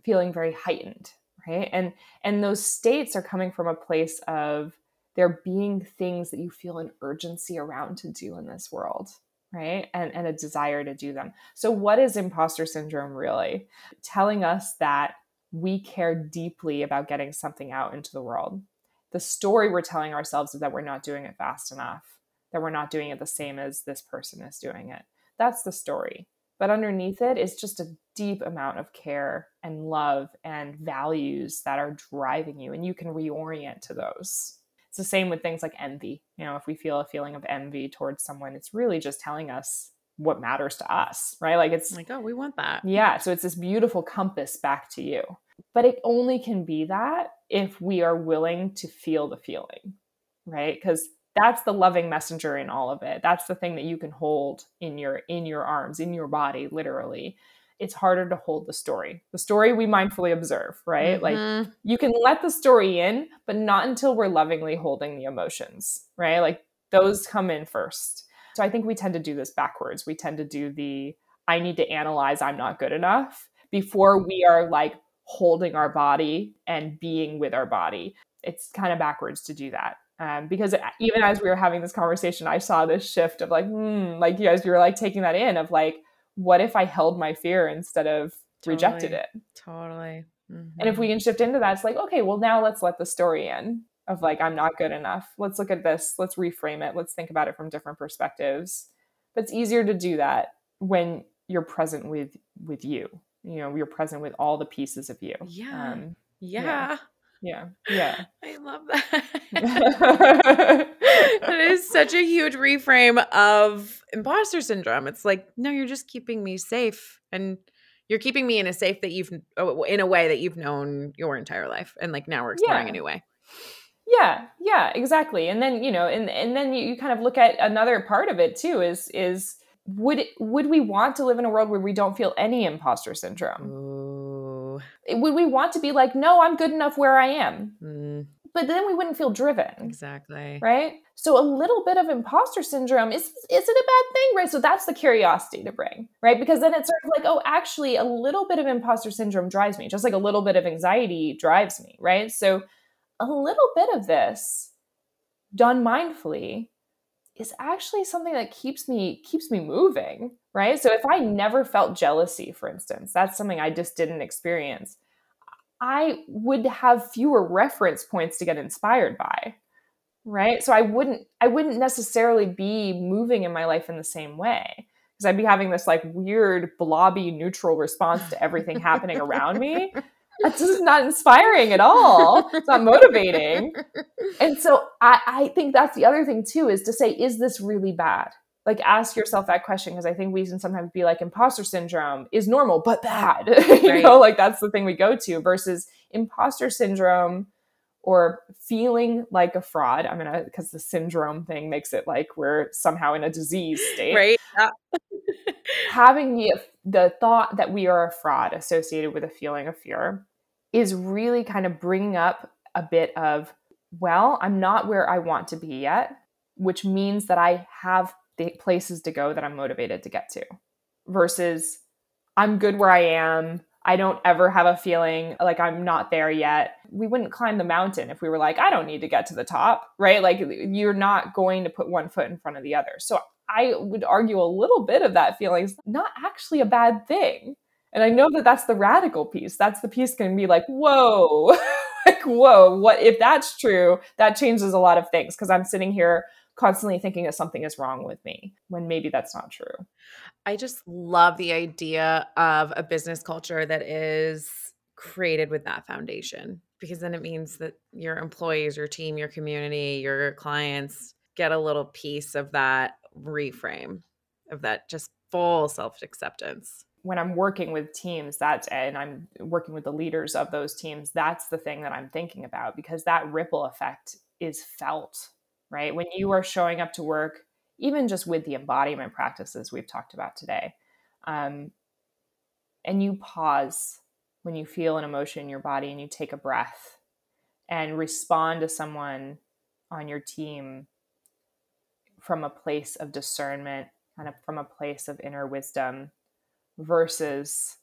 feeling very heightened, right? And and those states are coming from a place of there being things that you feel an urgency around to do in this world, right? And, and a desire to do them. So what is imposter syndrome really? Telling us that we care deeply about getting something out into the world. The story we're telling ourselves is that we're not doing it fast enough, that we're not doing it the same as this person is doing it. That's the story. But underneath it is just a deep amount of care and love and values that are driving you. And you can reorient to those. It's the same with things like envy. You know, if we feel a feeling of envy towards someone, it's really just telling us what matters to us, right? Like, it's like, oh, we want that. Yeah. So it's this beautiful compass back to you. But it only can be that if we are willing to feel the feeling, right? Because that's the loving messenger in all of it. That's the thing that you can hold in your, in your arms, in your body, literally. It's harder to hold the story. The story we mindfully observe, right? Mm-hmm. Like, you can let the story in, but not until we're lovingly holding the emotions, right? Like, those come in first. So I think we tend to do this backwards. We tend to do the, I need to analyze, I'm not good enough, before we are like holding our body and being with our body. It's kind of backwards to do that. Um, because even as we were having this conversation, I saw this shift of like, hmm, like you guys, you were like taking that in of like, what if I held my fear instead of totally, rejected it? Totally. Mm-hmm. And if we can shift into that, it's like, okay, well now let's let the story in of like, I'm not good enough. Let's look at this. Let's reframe it. Let's think about it from different perspectives. But it's easier to do that when you're present with, with you, you know, you're present with all the pieces of you. Yeah. Um, yeah. yeah. Yeah. Yeah. I love that. That is such a huge reframe of imposter syndrome. It's like, no, you're just keeping me safe, and you're keeping me in a safe that you've, in a way that you've known your entire life. And like, now we're exploring yeah. a new way. Yeah. Yeah, exactly. And then, you know, and, and then you, you kind of look at another part of it too, is, is would, would we want to live in a world where we don't feel any imposter syndrome? Ooh. Would we want to be like, no, I'm good enough where I am? Mm. But then we wouldn't feel driven. Exactly. Right? So a little bit of imposter syndrome, is, is it a bad thing? Right? So that's the curiosity to bring, right? Because then it's sort of like, oh, actually a little bit of imposter syndrome drives me, just like a little bit of anxiety drives me, right? So a little bit of this done mindfully is actually something that keeps me, keeps me moving, right? So if I never felt jealousy, for instance, that's something I just didn't experience, I would have fewer reference points to get inspired by, right? So I wouldn't, I wouldn't necessarily be moving in my life in the same way, because I'd be having this like weird blobby neutral response to everything happening around me. That's just not inspiring at all. It's not motivating. And so I, I think that's the other thing too, is to say, is this really bad? like ask yourself that question, because I think we can sometimes be like, imposter syndrome is normal but bad. you right. know, like that's the thing we go to, versus imposter syndrome or feeling like a fraud. I'm gonna, because the syndrome thing makes it like we're somehow in a disease state. Right. Yeah. Having the the thought that we are a fraud associated with a feeling of fear is really kind of bringing up a bit of, well, I'm not where I want to be yet, which means that I have the places to go that I'm motivated to get to, versus I'm good where I am. I don't ever have a feeling like I'm not there yet. We wouldn't climb the mountain if we were like, I don't need to get to the top, right? Like you're not going to put one foot in front of the other. So I would argue a little bit of that feeling is not actually a bad thing. And I know that that's the radical piece. That's the piece can be like, whoa, like, whoa, what if that's true? That changes a lot of things, because I'm sitting here constantly thinking that something is wrong with me when maybe that's not true. I just love the idea of a business culture that is created with that foundation, because then it means that your employees, your team, your community, your clients get a little piece of that reframe, of that just full self-acceptance. When I'm working with teams, that's, and I'm working with the leaders of those teams, that's the thing that I'm thinking about, because that ripple effect is felt, right? When you are showing up to work, even just with the embodiment practices we've talked about today, um, and you pause when you feel an emotion in your body and you take a breath and respond to someone on your team from a place of discernment, kind of from a place of inner wisdom, versus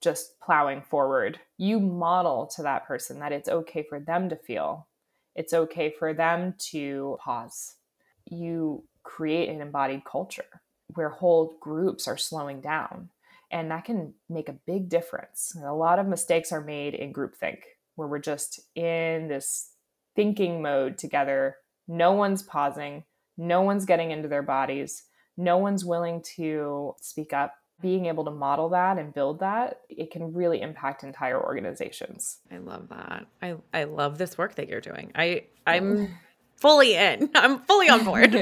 just plowing forward. You model to that person that it's okay for them to feel. It's okay for them to pause. You create an embodied culture where whole groups are slowing down. And that can make a big difference. And a lot of mistakes are made in groupthink, where we're just in this thinking mode together. No one's pausing. No one's getting into their bodies. No one's willing to speak up. Being able to model that and build that, it can really impact entire organizations. I love that. I, I love this work that you're doing. I, I'm fully in. I'm fully on board.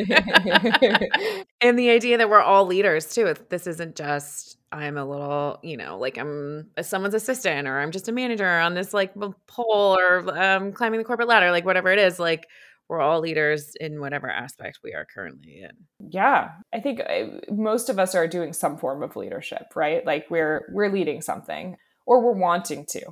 And the idea that we're all leaders too. This isn't just I'm a little, you know, like I'm someone's assistant, or I'm just a manager on this like pole, or um, climbing the corporate ladder, like whatever it is, like we're all leaders in whatever aspect we are currently in. Yeah. I think most of us are doing some form of leadership, right? Like we're, we're leading something, or we're wanting to,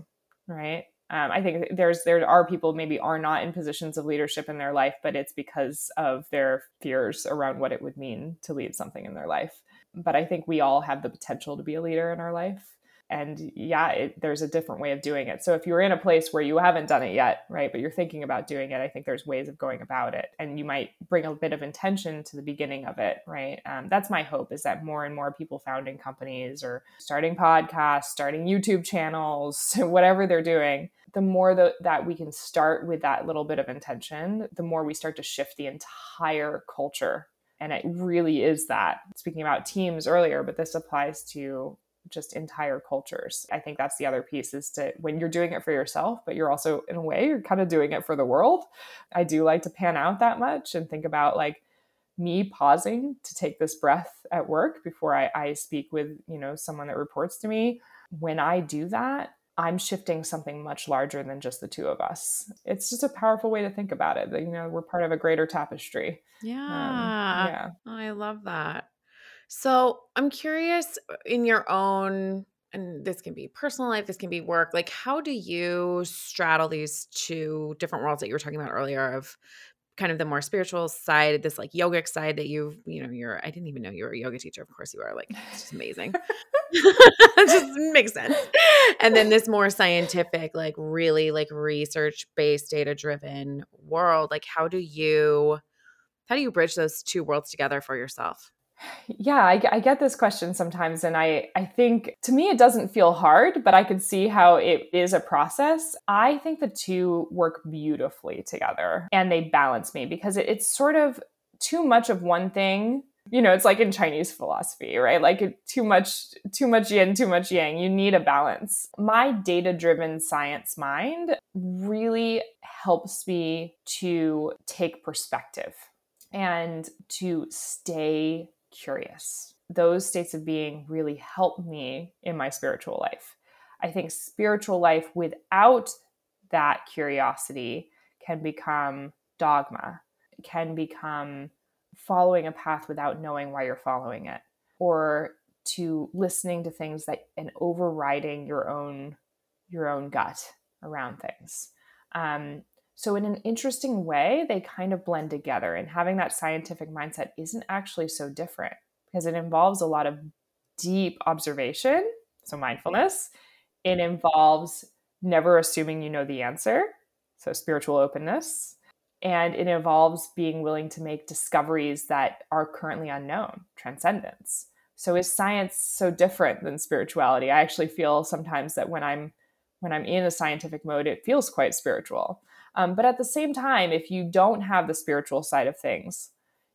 right? Um, I think there's, there are people maybe are not in positions of leadership in their life, but it's because of their fears around what it would mean to lead something in their life. But I think we all have the potential to be a leader in our life. And yeah, it, there's a different way of doing it. So if you're in a place where you haven't done it yet, right, but you're thinking about doing it, I think there's ways of going about it. And you might bring a bit of intention to the beginning of it, right? Um, that's my hope, is that more and more people founding companies or starting podcasts, starting YouTube channels, whatever they're doing, the more the, that we can start with that little bit of intention, the more we start to shift the entire culture. And it really is that. Speaking about teams earlier, but this applies to just entire cultures. I think that's the other piece, is to, when you're doing it for yourself, but you're also in a way, you're kind of doing it for the world. I do like to pan out that much and think about like me pausing to take this breath at work before I, I speak with, you know, someone that reports to me. When I do that, I'm shifting something much larger than just the two of us. It's just a powerful way to think about it, that, you know, we're part of a greater tapestry. Yeah. Um, yeah. I love that. So I'm curious, in your own, and this can be personal life, this can be work, like how do you straddle these two different worlds that you were talking about earlier, of kind of the more spiritual side, this like yogic side that you've, you know, you're, I didn't even know you were a yoga teacher. Of course you are. Like, it's just amazing. It just makes sense. And then this more scientific, like really like research-based, data-driven world. Like how do you, how do you bridge those two worlds together for yourself? Yeah, I, I get this question sometimes. And I, I think, to me, it doesn't feel hard, but I can see how it is a process. I think the two work beautifully together, and they balance me, because it, it's sort of too much of one thing. You know, it's like in Chinese philosophy, right? Like too much, too much yin, too much yang. You need a balance. My data-driven science mind really helps me to take perspective and to stay curious. Those states of being really helped me in my spiritual life. I think spiritual life without that curiosity can become dogma, can become following a path without knowing why you're following it, or to listening to things that and overriding your own your own gut around things. Um, so in an interesting way, they kind of blend together, and having that scientific mindset isn't actually so different because it involves a lot of deep observation. So mindfulness, it involves never assuming you know the answer. So spiritual openness. And it involves being willing to make discoveries that are currently unknown, transcendence. So is science so different than spirituality? I actually feel sometimes that when I'm when I'm in a scientific mode, it feels quite spiritual. Um, but at the same time, if you don't have the spiritual side of things,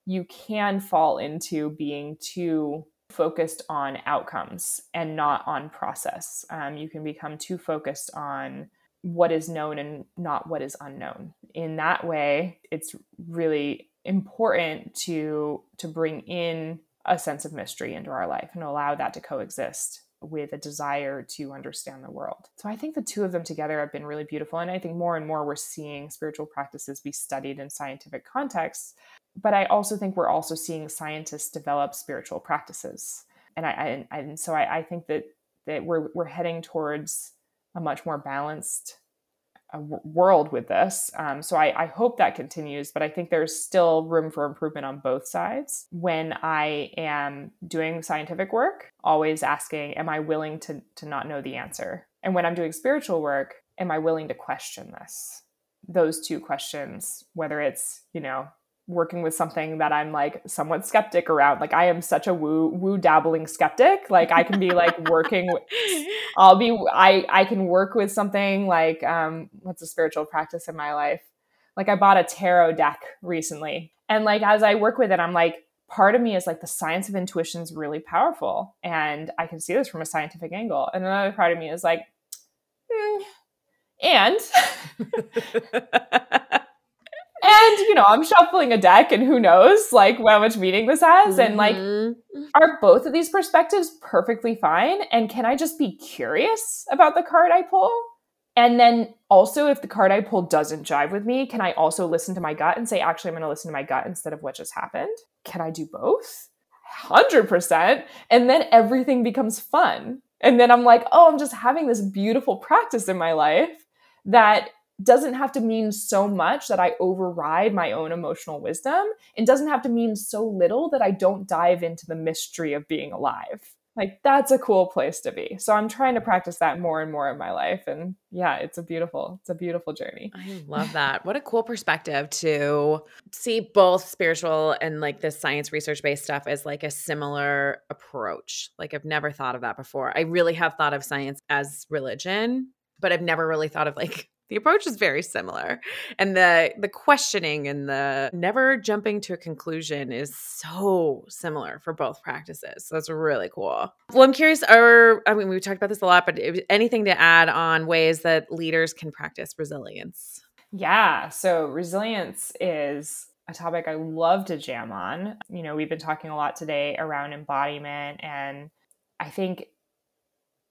you can fall into being too focused on outcomes and not on process. Um, you can become too focused on what is known and not what is unknown. In that way, it's really important to to bring in a sense of mystery into our life and allow that to coexist with a desire to understand the world. So I think the two of them together have been really beautiful. And I think more and more we're seeing spiritual practices be studied in scientific contexts. But I also think we're also seeing scientists develop spiritual practices. And I, I and so I, I think that that we're we're heading towards a much more balanced uh, w- world with this. Um, so I, I hope that continues, but I think there's still room for improvement on both sides. When I am doing scientific work, always asking, am I willing to, to not know the answer? And when I'm doing spiritual work, am I willing to question this? Those two questions, whether it's, you know, working with something that I'm like somewhat skeptic around. Like I am such a woo woo dabbling skeptic. Like I can be like working, with, I'll be, I, I can work with something like, um, what's a spiritual practice in my life? Like I bought a tarot deck recently. And like, as I work with it, I'm like, part of me is like the science of intuition is really powerful. And I can see this from a scientific angle. And another part of me is like, mm. and, And, you know, I'm shuffling a deck and who knows, like, how much meaning this has. Mm-hmm. And, like, are both of these perspectives perfectly fine? And can I just be curious about the card I pull? And then also, if the card I pull doesn't jive with me, can I also listen to my gut and say, actually, I'm going to listen to my gut instead of what just happened? Can I do both? one hundred percent. And then everything becomes fun. And then I'm like, oh, I'm just having this beautiful practice in my life that doesn't have to mean so much that I override my own emotional wisdom, and doesn't have to mean so little that I don't dive into the mystery of being alive. Like that's a cool place to be. So I'm trying to practice that more and more in my life. And yeah, it's a beautiful, it's a beautiful journey. I love that. What a cool perspective to see both spiritual and like this science research-based stuff as like a similar approach. Like I've never thought of that before. I really have thought of science as religion, but I've never really thought of like, the approach is very similar. And the the questioning and the never jumping to a conclusion is so similar for both practices. So that's really cool. Well, I'm curious, are, I mean, we talked about this a lot, but anything to add on ways that leaders can practice resilience? Yeah. So resilience is a topic I love to jam on. You know, we've been talking a lot today around embodiment. And I think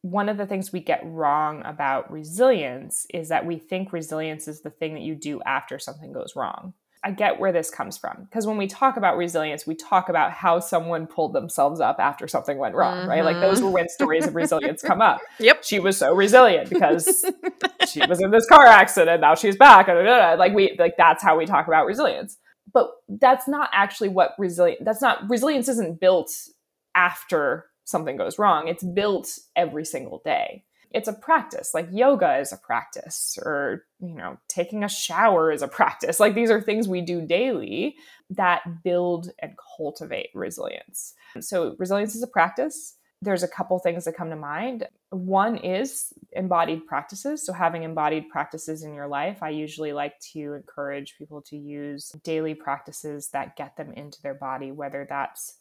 one of the things we get wrong about resilience is that we think resilience is the thing that you do after something goes wrong. I get where this comes from, because when we talk about resilience, we talk about how someone pulled themselves up after something went wrong, mm-hmm. right? Like those were when stories of resilience come up. Yep. She was so resilient because she was in this car accident. Now she's back. Like we, like that's how we talk about resilience. But that's not actually what resilience, that's not, resilience isn't built after something goes wrong. It's built every single day. It's a practice. Like yoga is a practice, or, you know, taking a shower is a practice. Like these are things we do daily that build and cultivate resilience. So resilience is a practice. There's a couple things that come to mind. One is embodied practices. So having embodied practices in your life, I usually like to encourage people to use daily practices that get them into their body, whether that's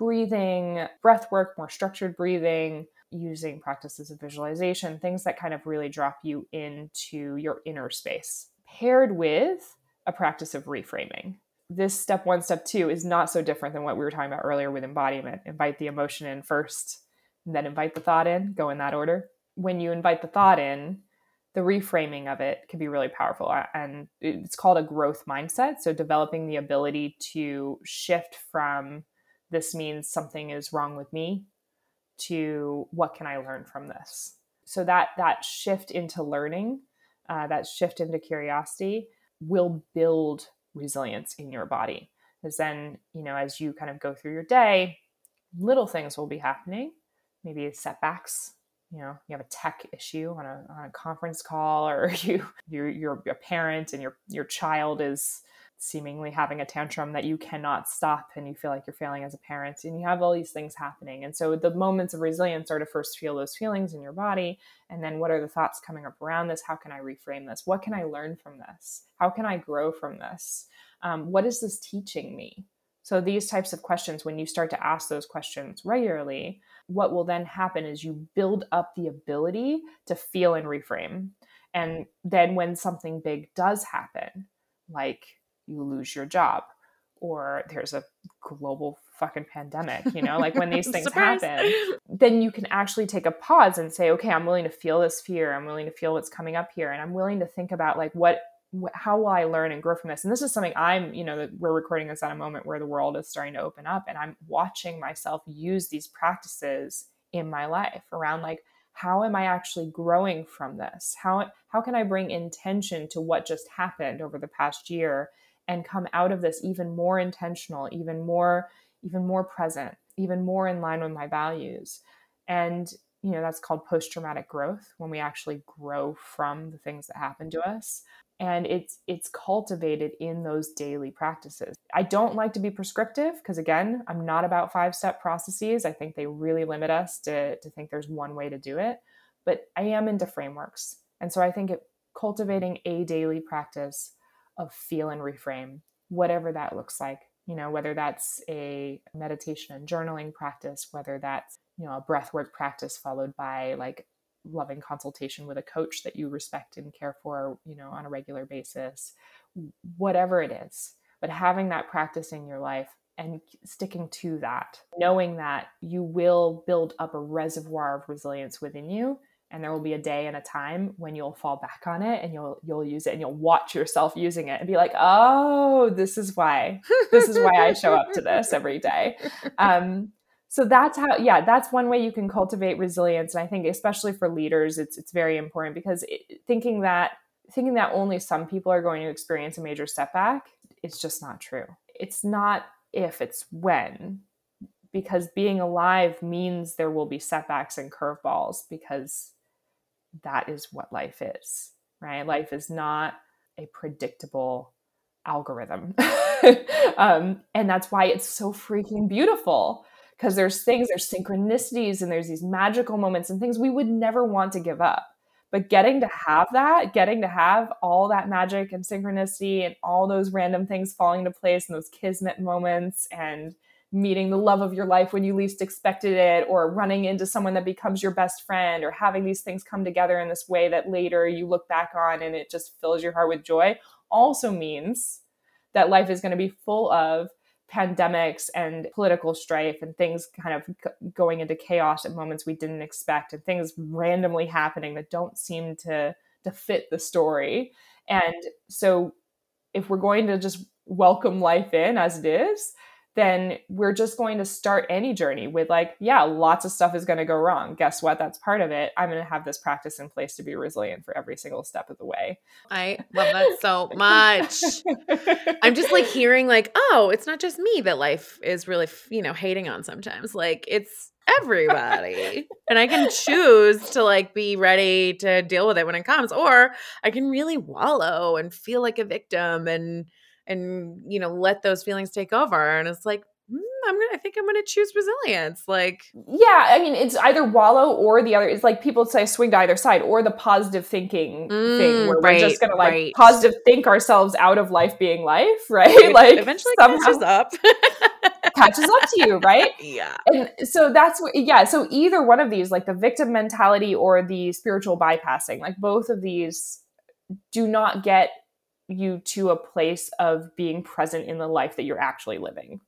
breathing, breath work, more structured breathing, using practices of visualization, things that kind of really drop you into your inner space, paired with a practice of reframing. this step one, step two is not so different than what we were talking about earlier with embodiment. Invite the emotion in first, and then invite the thought in, go in that order. When you invite the thought in, the reframing of it can be really powerful. And it's called a growth mindset. So developing the ability to shift from this means something is wrong with me to what can I learn from this? So that, that shift into learning, uh, that shift into curiosity will build resilience in your body. Because then, you know, as you kind of go through your day, little things will be happening, maybe setbacks. You know, you have a tech issue on a, on a conference call, or you, you're, you're a parent and your, your child is seemingly having a tantrum that you cannot stop and you feel like you're failing as a parent, and you have all these things happening. And so the moments of resilience are to first feel those feelings in your body. And then what are the thoughts coming up around this? How can I reframe this? What can I learn from this? How can I grow from this? Um, what is this teaching me? So these types of questions, when you start to ask those questions regularly, what will then happen is you build up the ability to feel and reframe. And then when something big does happen, like you lose your job or there's a global fucking pandemic, you know, like when these things happen, then you can actually take a pause and say, okay, I'm willing to feel this fear. I'm willing to feel what's coming up here. And I'm willing to think about like what, how will I learn and grow from this? And this is something I'm, you know, we're recording this at a moment where the world is starting to open up, and I'm watching myself use these practices in my life around like, how am I actually growing from this? How, how can I bring intention to what just happened over the past year and come out of this even more intentional, even more, even more present, even more in line with my values? And, you know, that's called post-traumatic growth, when we actually grow from the things that happen to us. And it's it's cultivated in those daily practices. I don't like to be prescriptive because, again, I'm not about five-step processes. I think they really limit us to, to think there's one way to do it. But I am into frameworks. And so I think it, cultivating a daily practice of feel and reframe, whatever that looks like, you know, whether that's a meditation and journaling practice, whether that's, you know, a breathwork practice followed by like loving consultation with a coach that you respect and care for, you know, on a regular basis, whatever it is, but having that practice in your life and sticking to that, knowing that you will build up a reservoir of resilience within you. And there will be a day and a time when you'll fall back on it and you'll, you'll use it and you'll watch yourself using it and be like, oh, this is why, this is why I show up to this every day. Um, So that's how, yeah, that's one way you can cultivate resilience. And I think especially for leaders, it's it's very important, because it, thinking that thinking that only some people are going to experience a major setback, it's just not true. It's not if, it's when, because being alive means there will be setbacks and curveballs, because that is what life is, right? Life is not a predictable algorithm. um, and that's why it's so freaking beautiful. Because there's things, there's synchronicities, and there's these magical moments and things we would never want to give up. But getting to have that, getting to have all that magic and synchronicity and all those random things falling into place and those kismet moments and meeting the love of your life when you least expected it, or running into someone that becomes your best friend, or having these things come together in this way that later you look back on and it just fills your heart with joy, also means that life is going to be full of pandemics and political strife and things kind of going into chaos at moments we didn't expect, and things randomly happening that don't seem to to fit the story. And so if we're going to just welcome life in as it is, then we're just going to start any journey with like, yeah, lots of stuff is going to go wrong. Guess what? That's part of it. I'm going to have this practice in place to be resilient for every single step of the way. I love that so much. I'm just like hearing like, oh, it's not just me that life is really, you know, hating on sometimes. Like it's everybody. And I can choose to like be ready to deal with it when it comes, or I can really wallow and feel like a victim and and, you know, let those feelings take over. And it's like, mm, I'm going to, I think I'm going to choose resilience. Like, yeah, I mean, it's either wallow or the other. It's like people say swing to either side, or the positive thinking mm, thing where right, we're just going to like right. positive think ourselves out of life being life. Right. It like eventually catches up, catches up to you. Right. Yeah. And so that's what, yeah. So either one of these, like the victim mentality or the spiritual bypassing, like both of these do not get you to a place of being present in the life that you're actually living,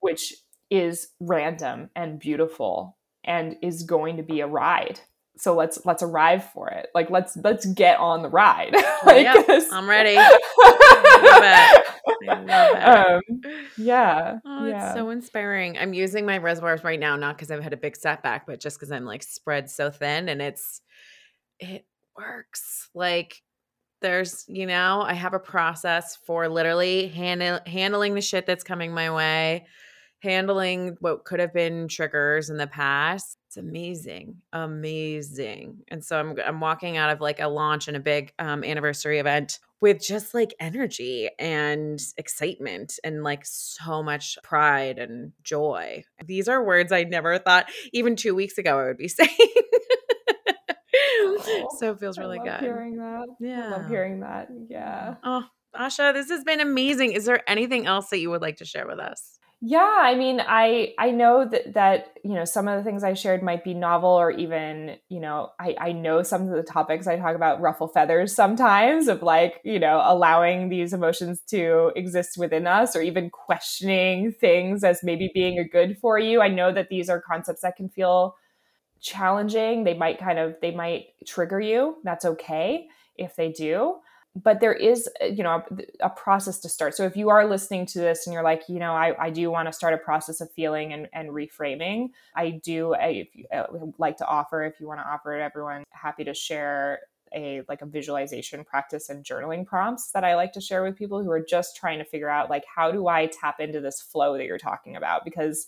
which is random and beautiful and is going to be a ride. So let's, let's arrive for it. Like, let's, let's get on the ride. Like, yep, I'm ready. I love it. I love it. Um, yeah. Oh, yeah. It's so inspiring. I'm using my reservoirs right now, not because I've had a big setback, but just because I'm like spread so thin, and it's, it works. Like, there's, you know, I have a process for literally handle, handling the shit that's coming my way, handling what could have been triggers in the past. It's amazing, amazing. And so I'm I'm walking out of like a launch and a big um, anniversary event with just like energy and excitement and like so much pride and joy. These are words I never thought even two weeks ago I would be saying. Oh, so it feels really good. I love hearing that. Yeah. I love hearing that. Yeah. Oh, Asha, this has been amazing. Is there anything else that you would like to share with us? Yeah, I mean, I I know that, that, you know, some of the things I shared might be novel, or even, you know, I, I know some of the topics I talk about ruffle feathers sometimes, of like, you know, allowing these emotions to exist within us, or even questioning things as maybe being good for you. I know that these are concepts that can feel challenging. They might kind of, they might trigger you. That's okay if they do. But there is, you know, a, a process to start. So if you are listening to this and you're like, you know, I, I do want to start a process of feeling and, and reframing, I do I, if you, I would like to offer, if you want to offer it, everyone, happy to share a like a visualization practice and journaling prompts that I like to share with people who are just trying to figure out, like, how do I tap into this flow that you're talking about? Because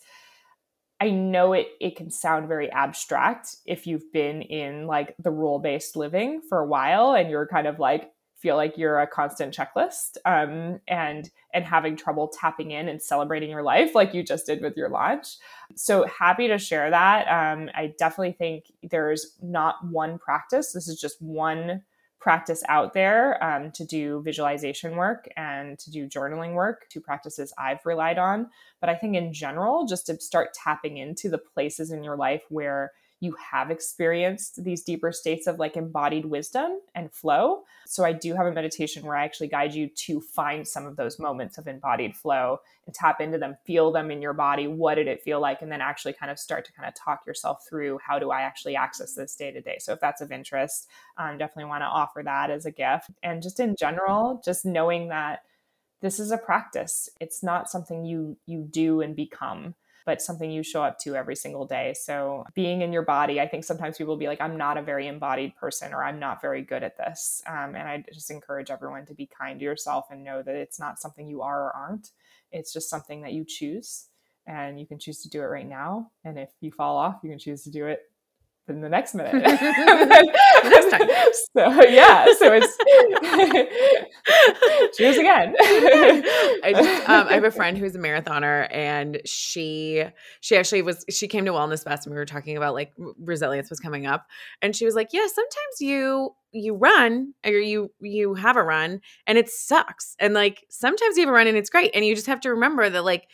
I know it it can sound very abstract if you've been in like the rule-based living for a while and you're kind of like, feel like you're a constant checklist, um, and, and having trouble tapping in and celebrating your life like you just did with your launch. So happy to share that. Um, I definitely think there's not one practice. This is just one practice out there, um, to do visualization work and to do journaling work, two practices I've relied on. But I think in general, just to start tapping into the places in your life where you have experienced these deeper states of like embodied wisdom and flow. So I do have a meditation where I actually guide you to find some of those moments of embodied flow and tap into them, feel them in your body. What did it feel like? And then actually kind of start to kind of talk yourself through, how do I actually access this day to day? So if that's of interest, um, definitely want to offer that as a gift. And just in general, just knowing that this is a practice. It's not something you, you do and become, but something you show up to every single day. So being in your body, I think sometimes people will be like, I'm not a very embodied person, or I'm not very good at this. Um, and I just encourage everyone to be kind to yourself and know that it's not something you are or aren't. It's just something that you choose, and you can choose to do it right now. And if you fall off, you can choose to do it in the next minute. Next time. So yeah, so it's cheers again. I, just, um, I have a friend who's a marathoner, and she she actually was she came to Wellness Fest, and we were talking about like resilience was coming up, and she was like, yeah, sometimes you you run or you you have a run and it sucks, and like sometimes you have a run and it's great, and you just have to remember that like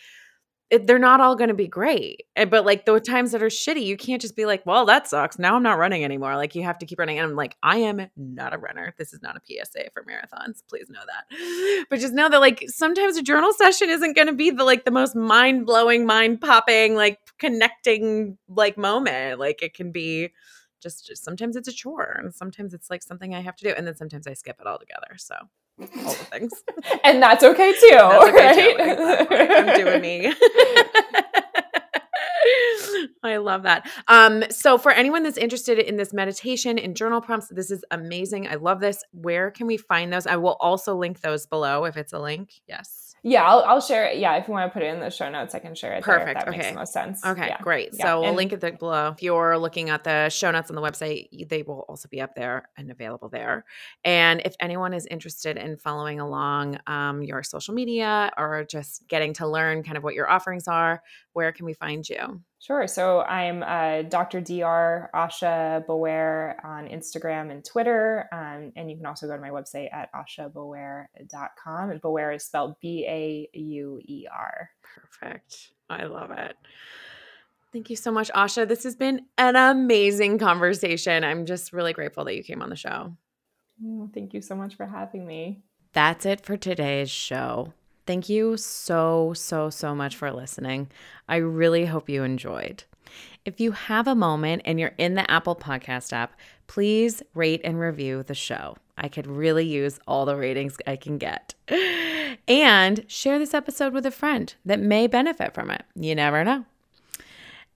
It, they're not all going to be great. But like the times that are shitty, you can't just be like, well, that sucks. Now I'm not running anymore. Like you have to keep running. And I'm like, I am not a runner. This is not a P S A for marathons. Please know that. But just know that like sometimes a journal session isn't going to be the like the most mind-blowing, mind-popping, like connecting like moment. Like it can be just, just sometimes it's a chore, and sometimes it's like something I have to do. And then sometimes I skip it all together. So all the things. And that's okay too. That's okay, right? Too. Exactly. I'm doing me. I love that. Um, so for anyone that's interested in this meditation and journal prompts, this is amazing. I love this. Where can we find those? I will also link those below if it's a link. Yes. Yeah, I'll, I'll share it. Yeah, if you want to put it in the show notes, I can share it. Perfect. There, if that okay. makes the most sense. Okay, yeah. Great. Yeah. So we'll and- link it there below. If you're looking at the show notes on the website, they will also be up there and available there. And if anyone is interested in following along um, your social media or just getting to learn kind of what your offerings are, where can we find you? Sure. So I'm uh, Doctor Doctor Asha Bauer on Instagram and Twitter. Um, and you can also go to my website at asha bauer dot com. And Bauer is spelled B A U E R. Perfect. I love it. Thank you so much, Asha. This has been an amazing conversation. I'm just really grateful that you came on the show. Thank you so much for having me. that's it for today's show. Thank you so, so, so much for listening. I really hope you enjoyed. If you have a moment and you're in the Apple Podcast app, please rate and review the show. I could really use all the ratings I can get. And share this episode with a friend that may benefit from it. You never know.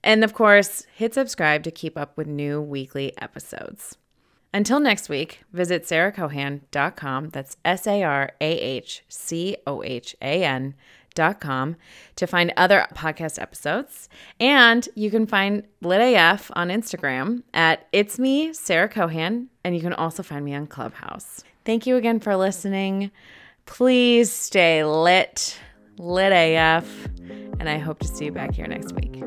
And of course, hit subscribe to keep up with new weekly episodes. Until next week, visit sarah cohan dot com, that's S A R A H C O H A N dot com, to find other podcast episodes. And you can find Lit A F on Instagram at It's Me, Sarah Cohan, and you can also find me on Clubhouse. Thank you again for listening. Please stay lit, Lit A F, and I hope to see you back here next week.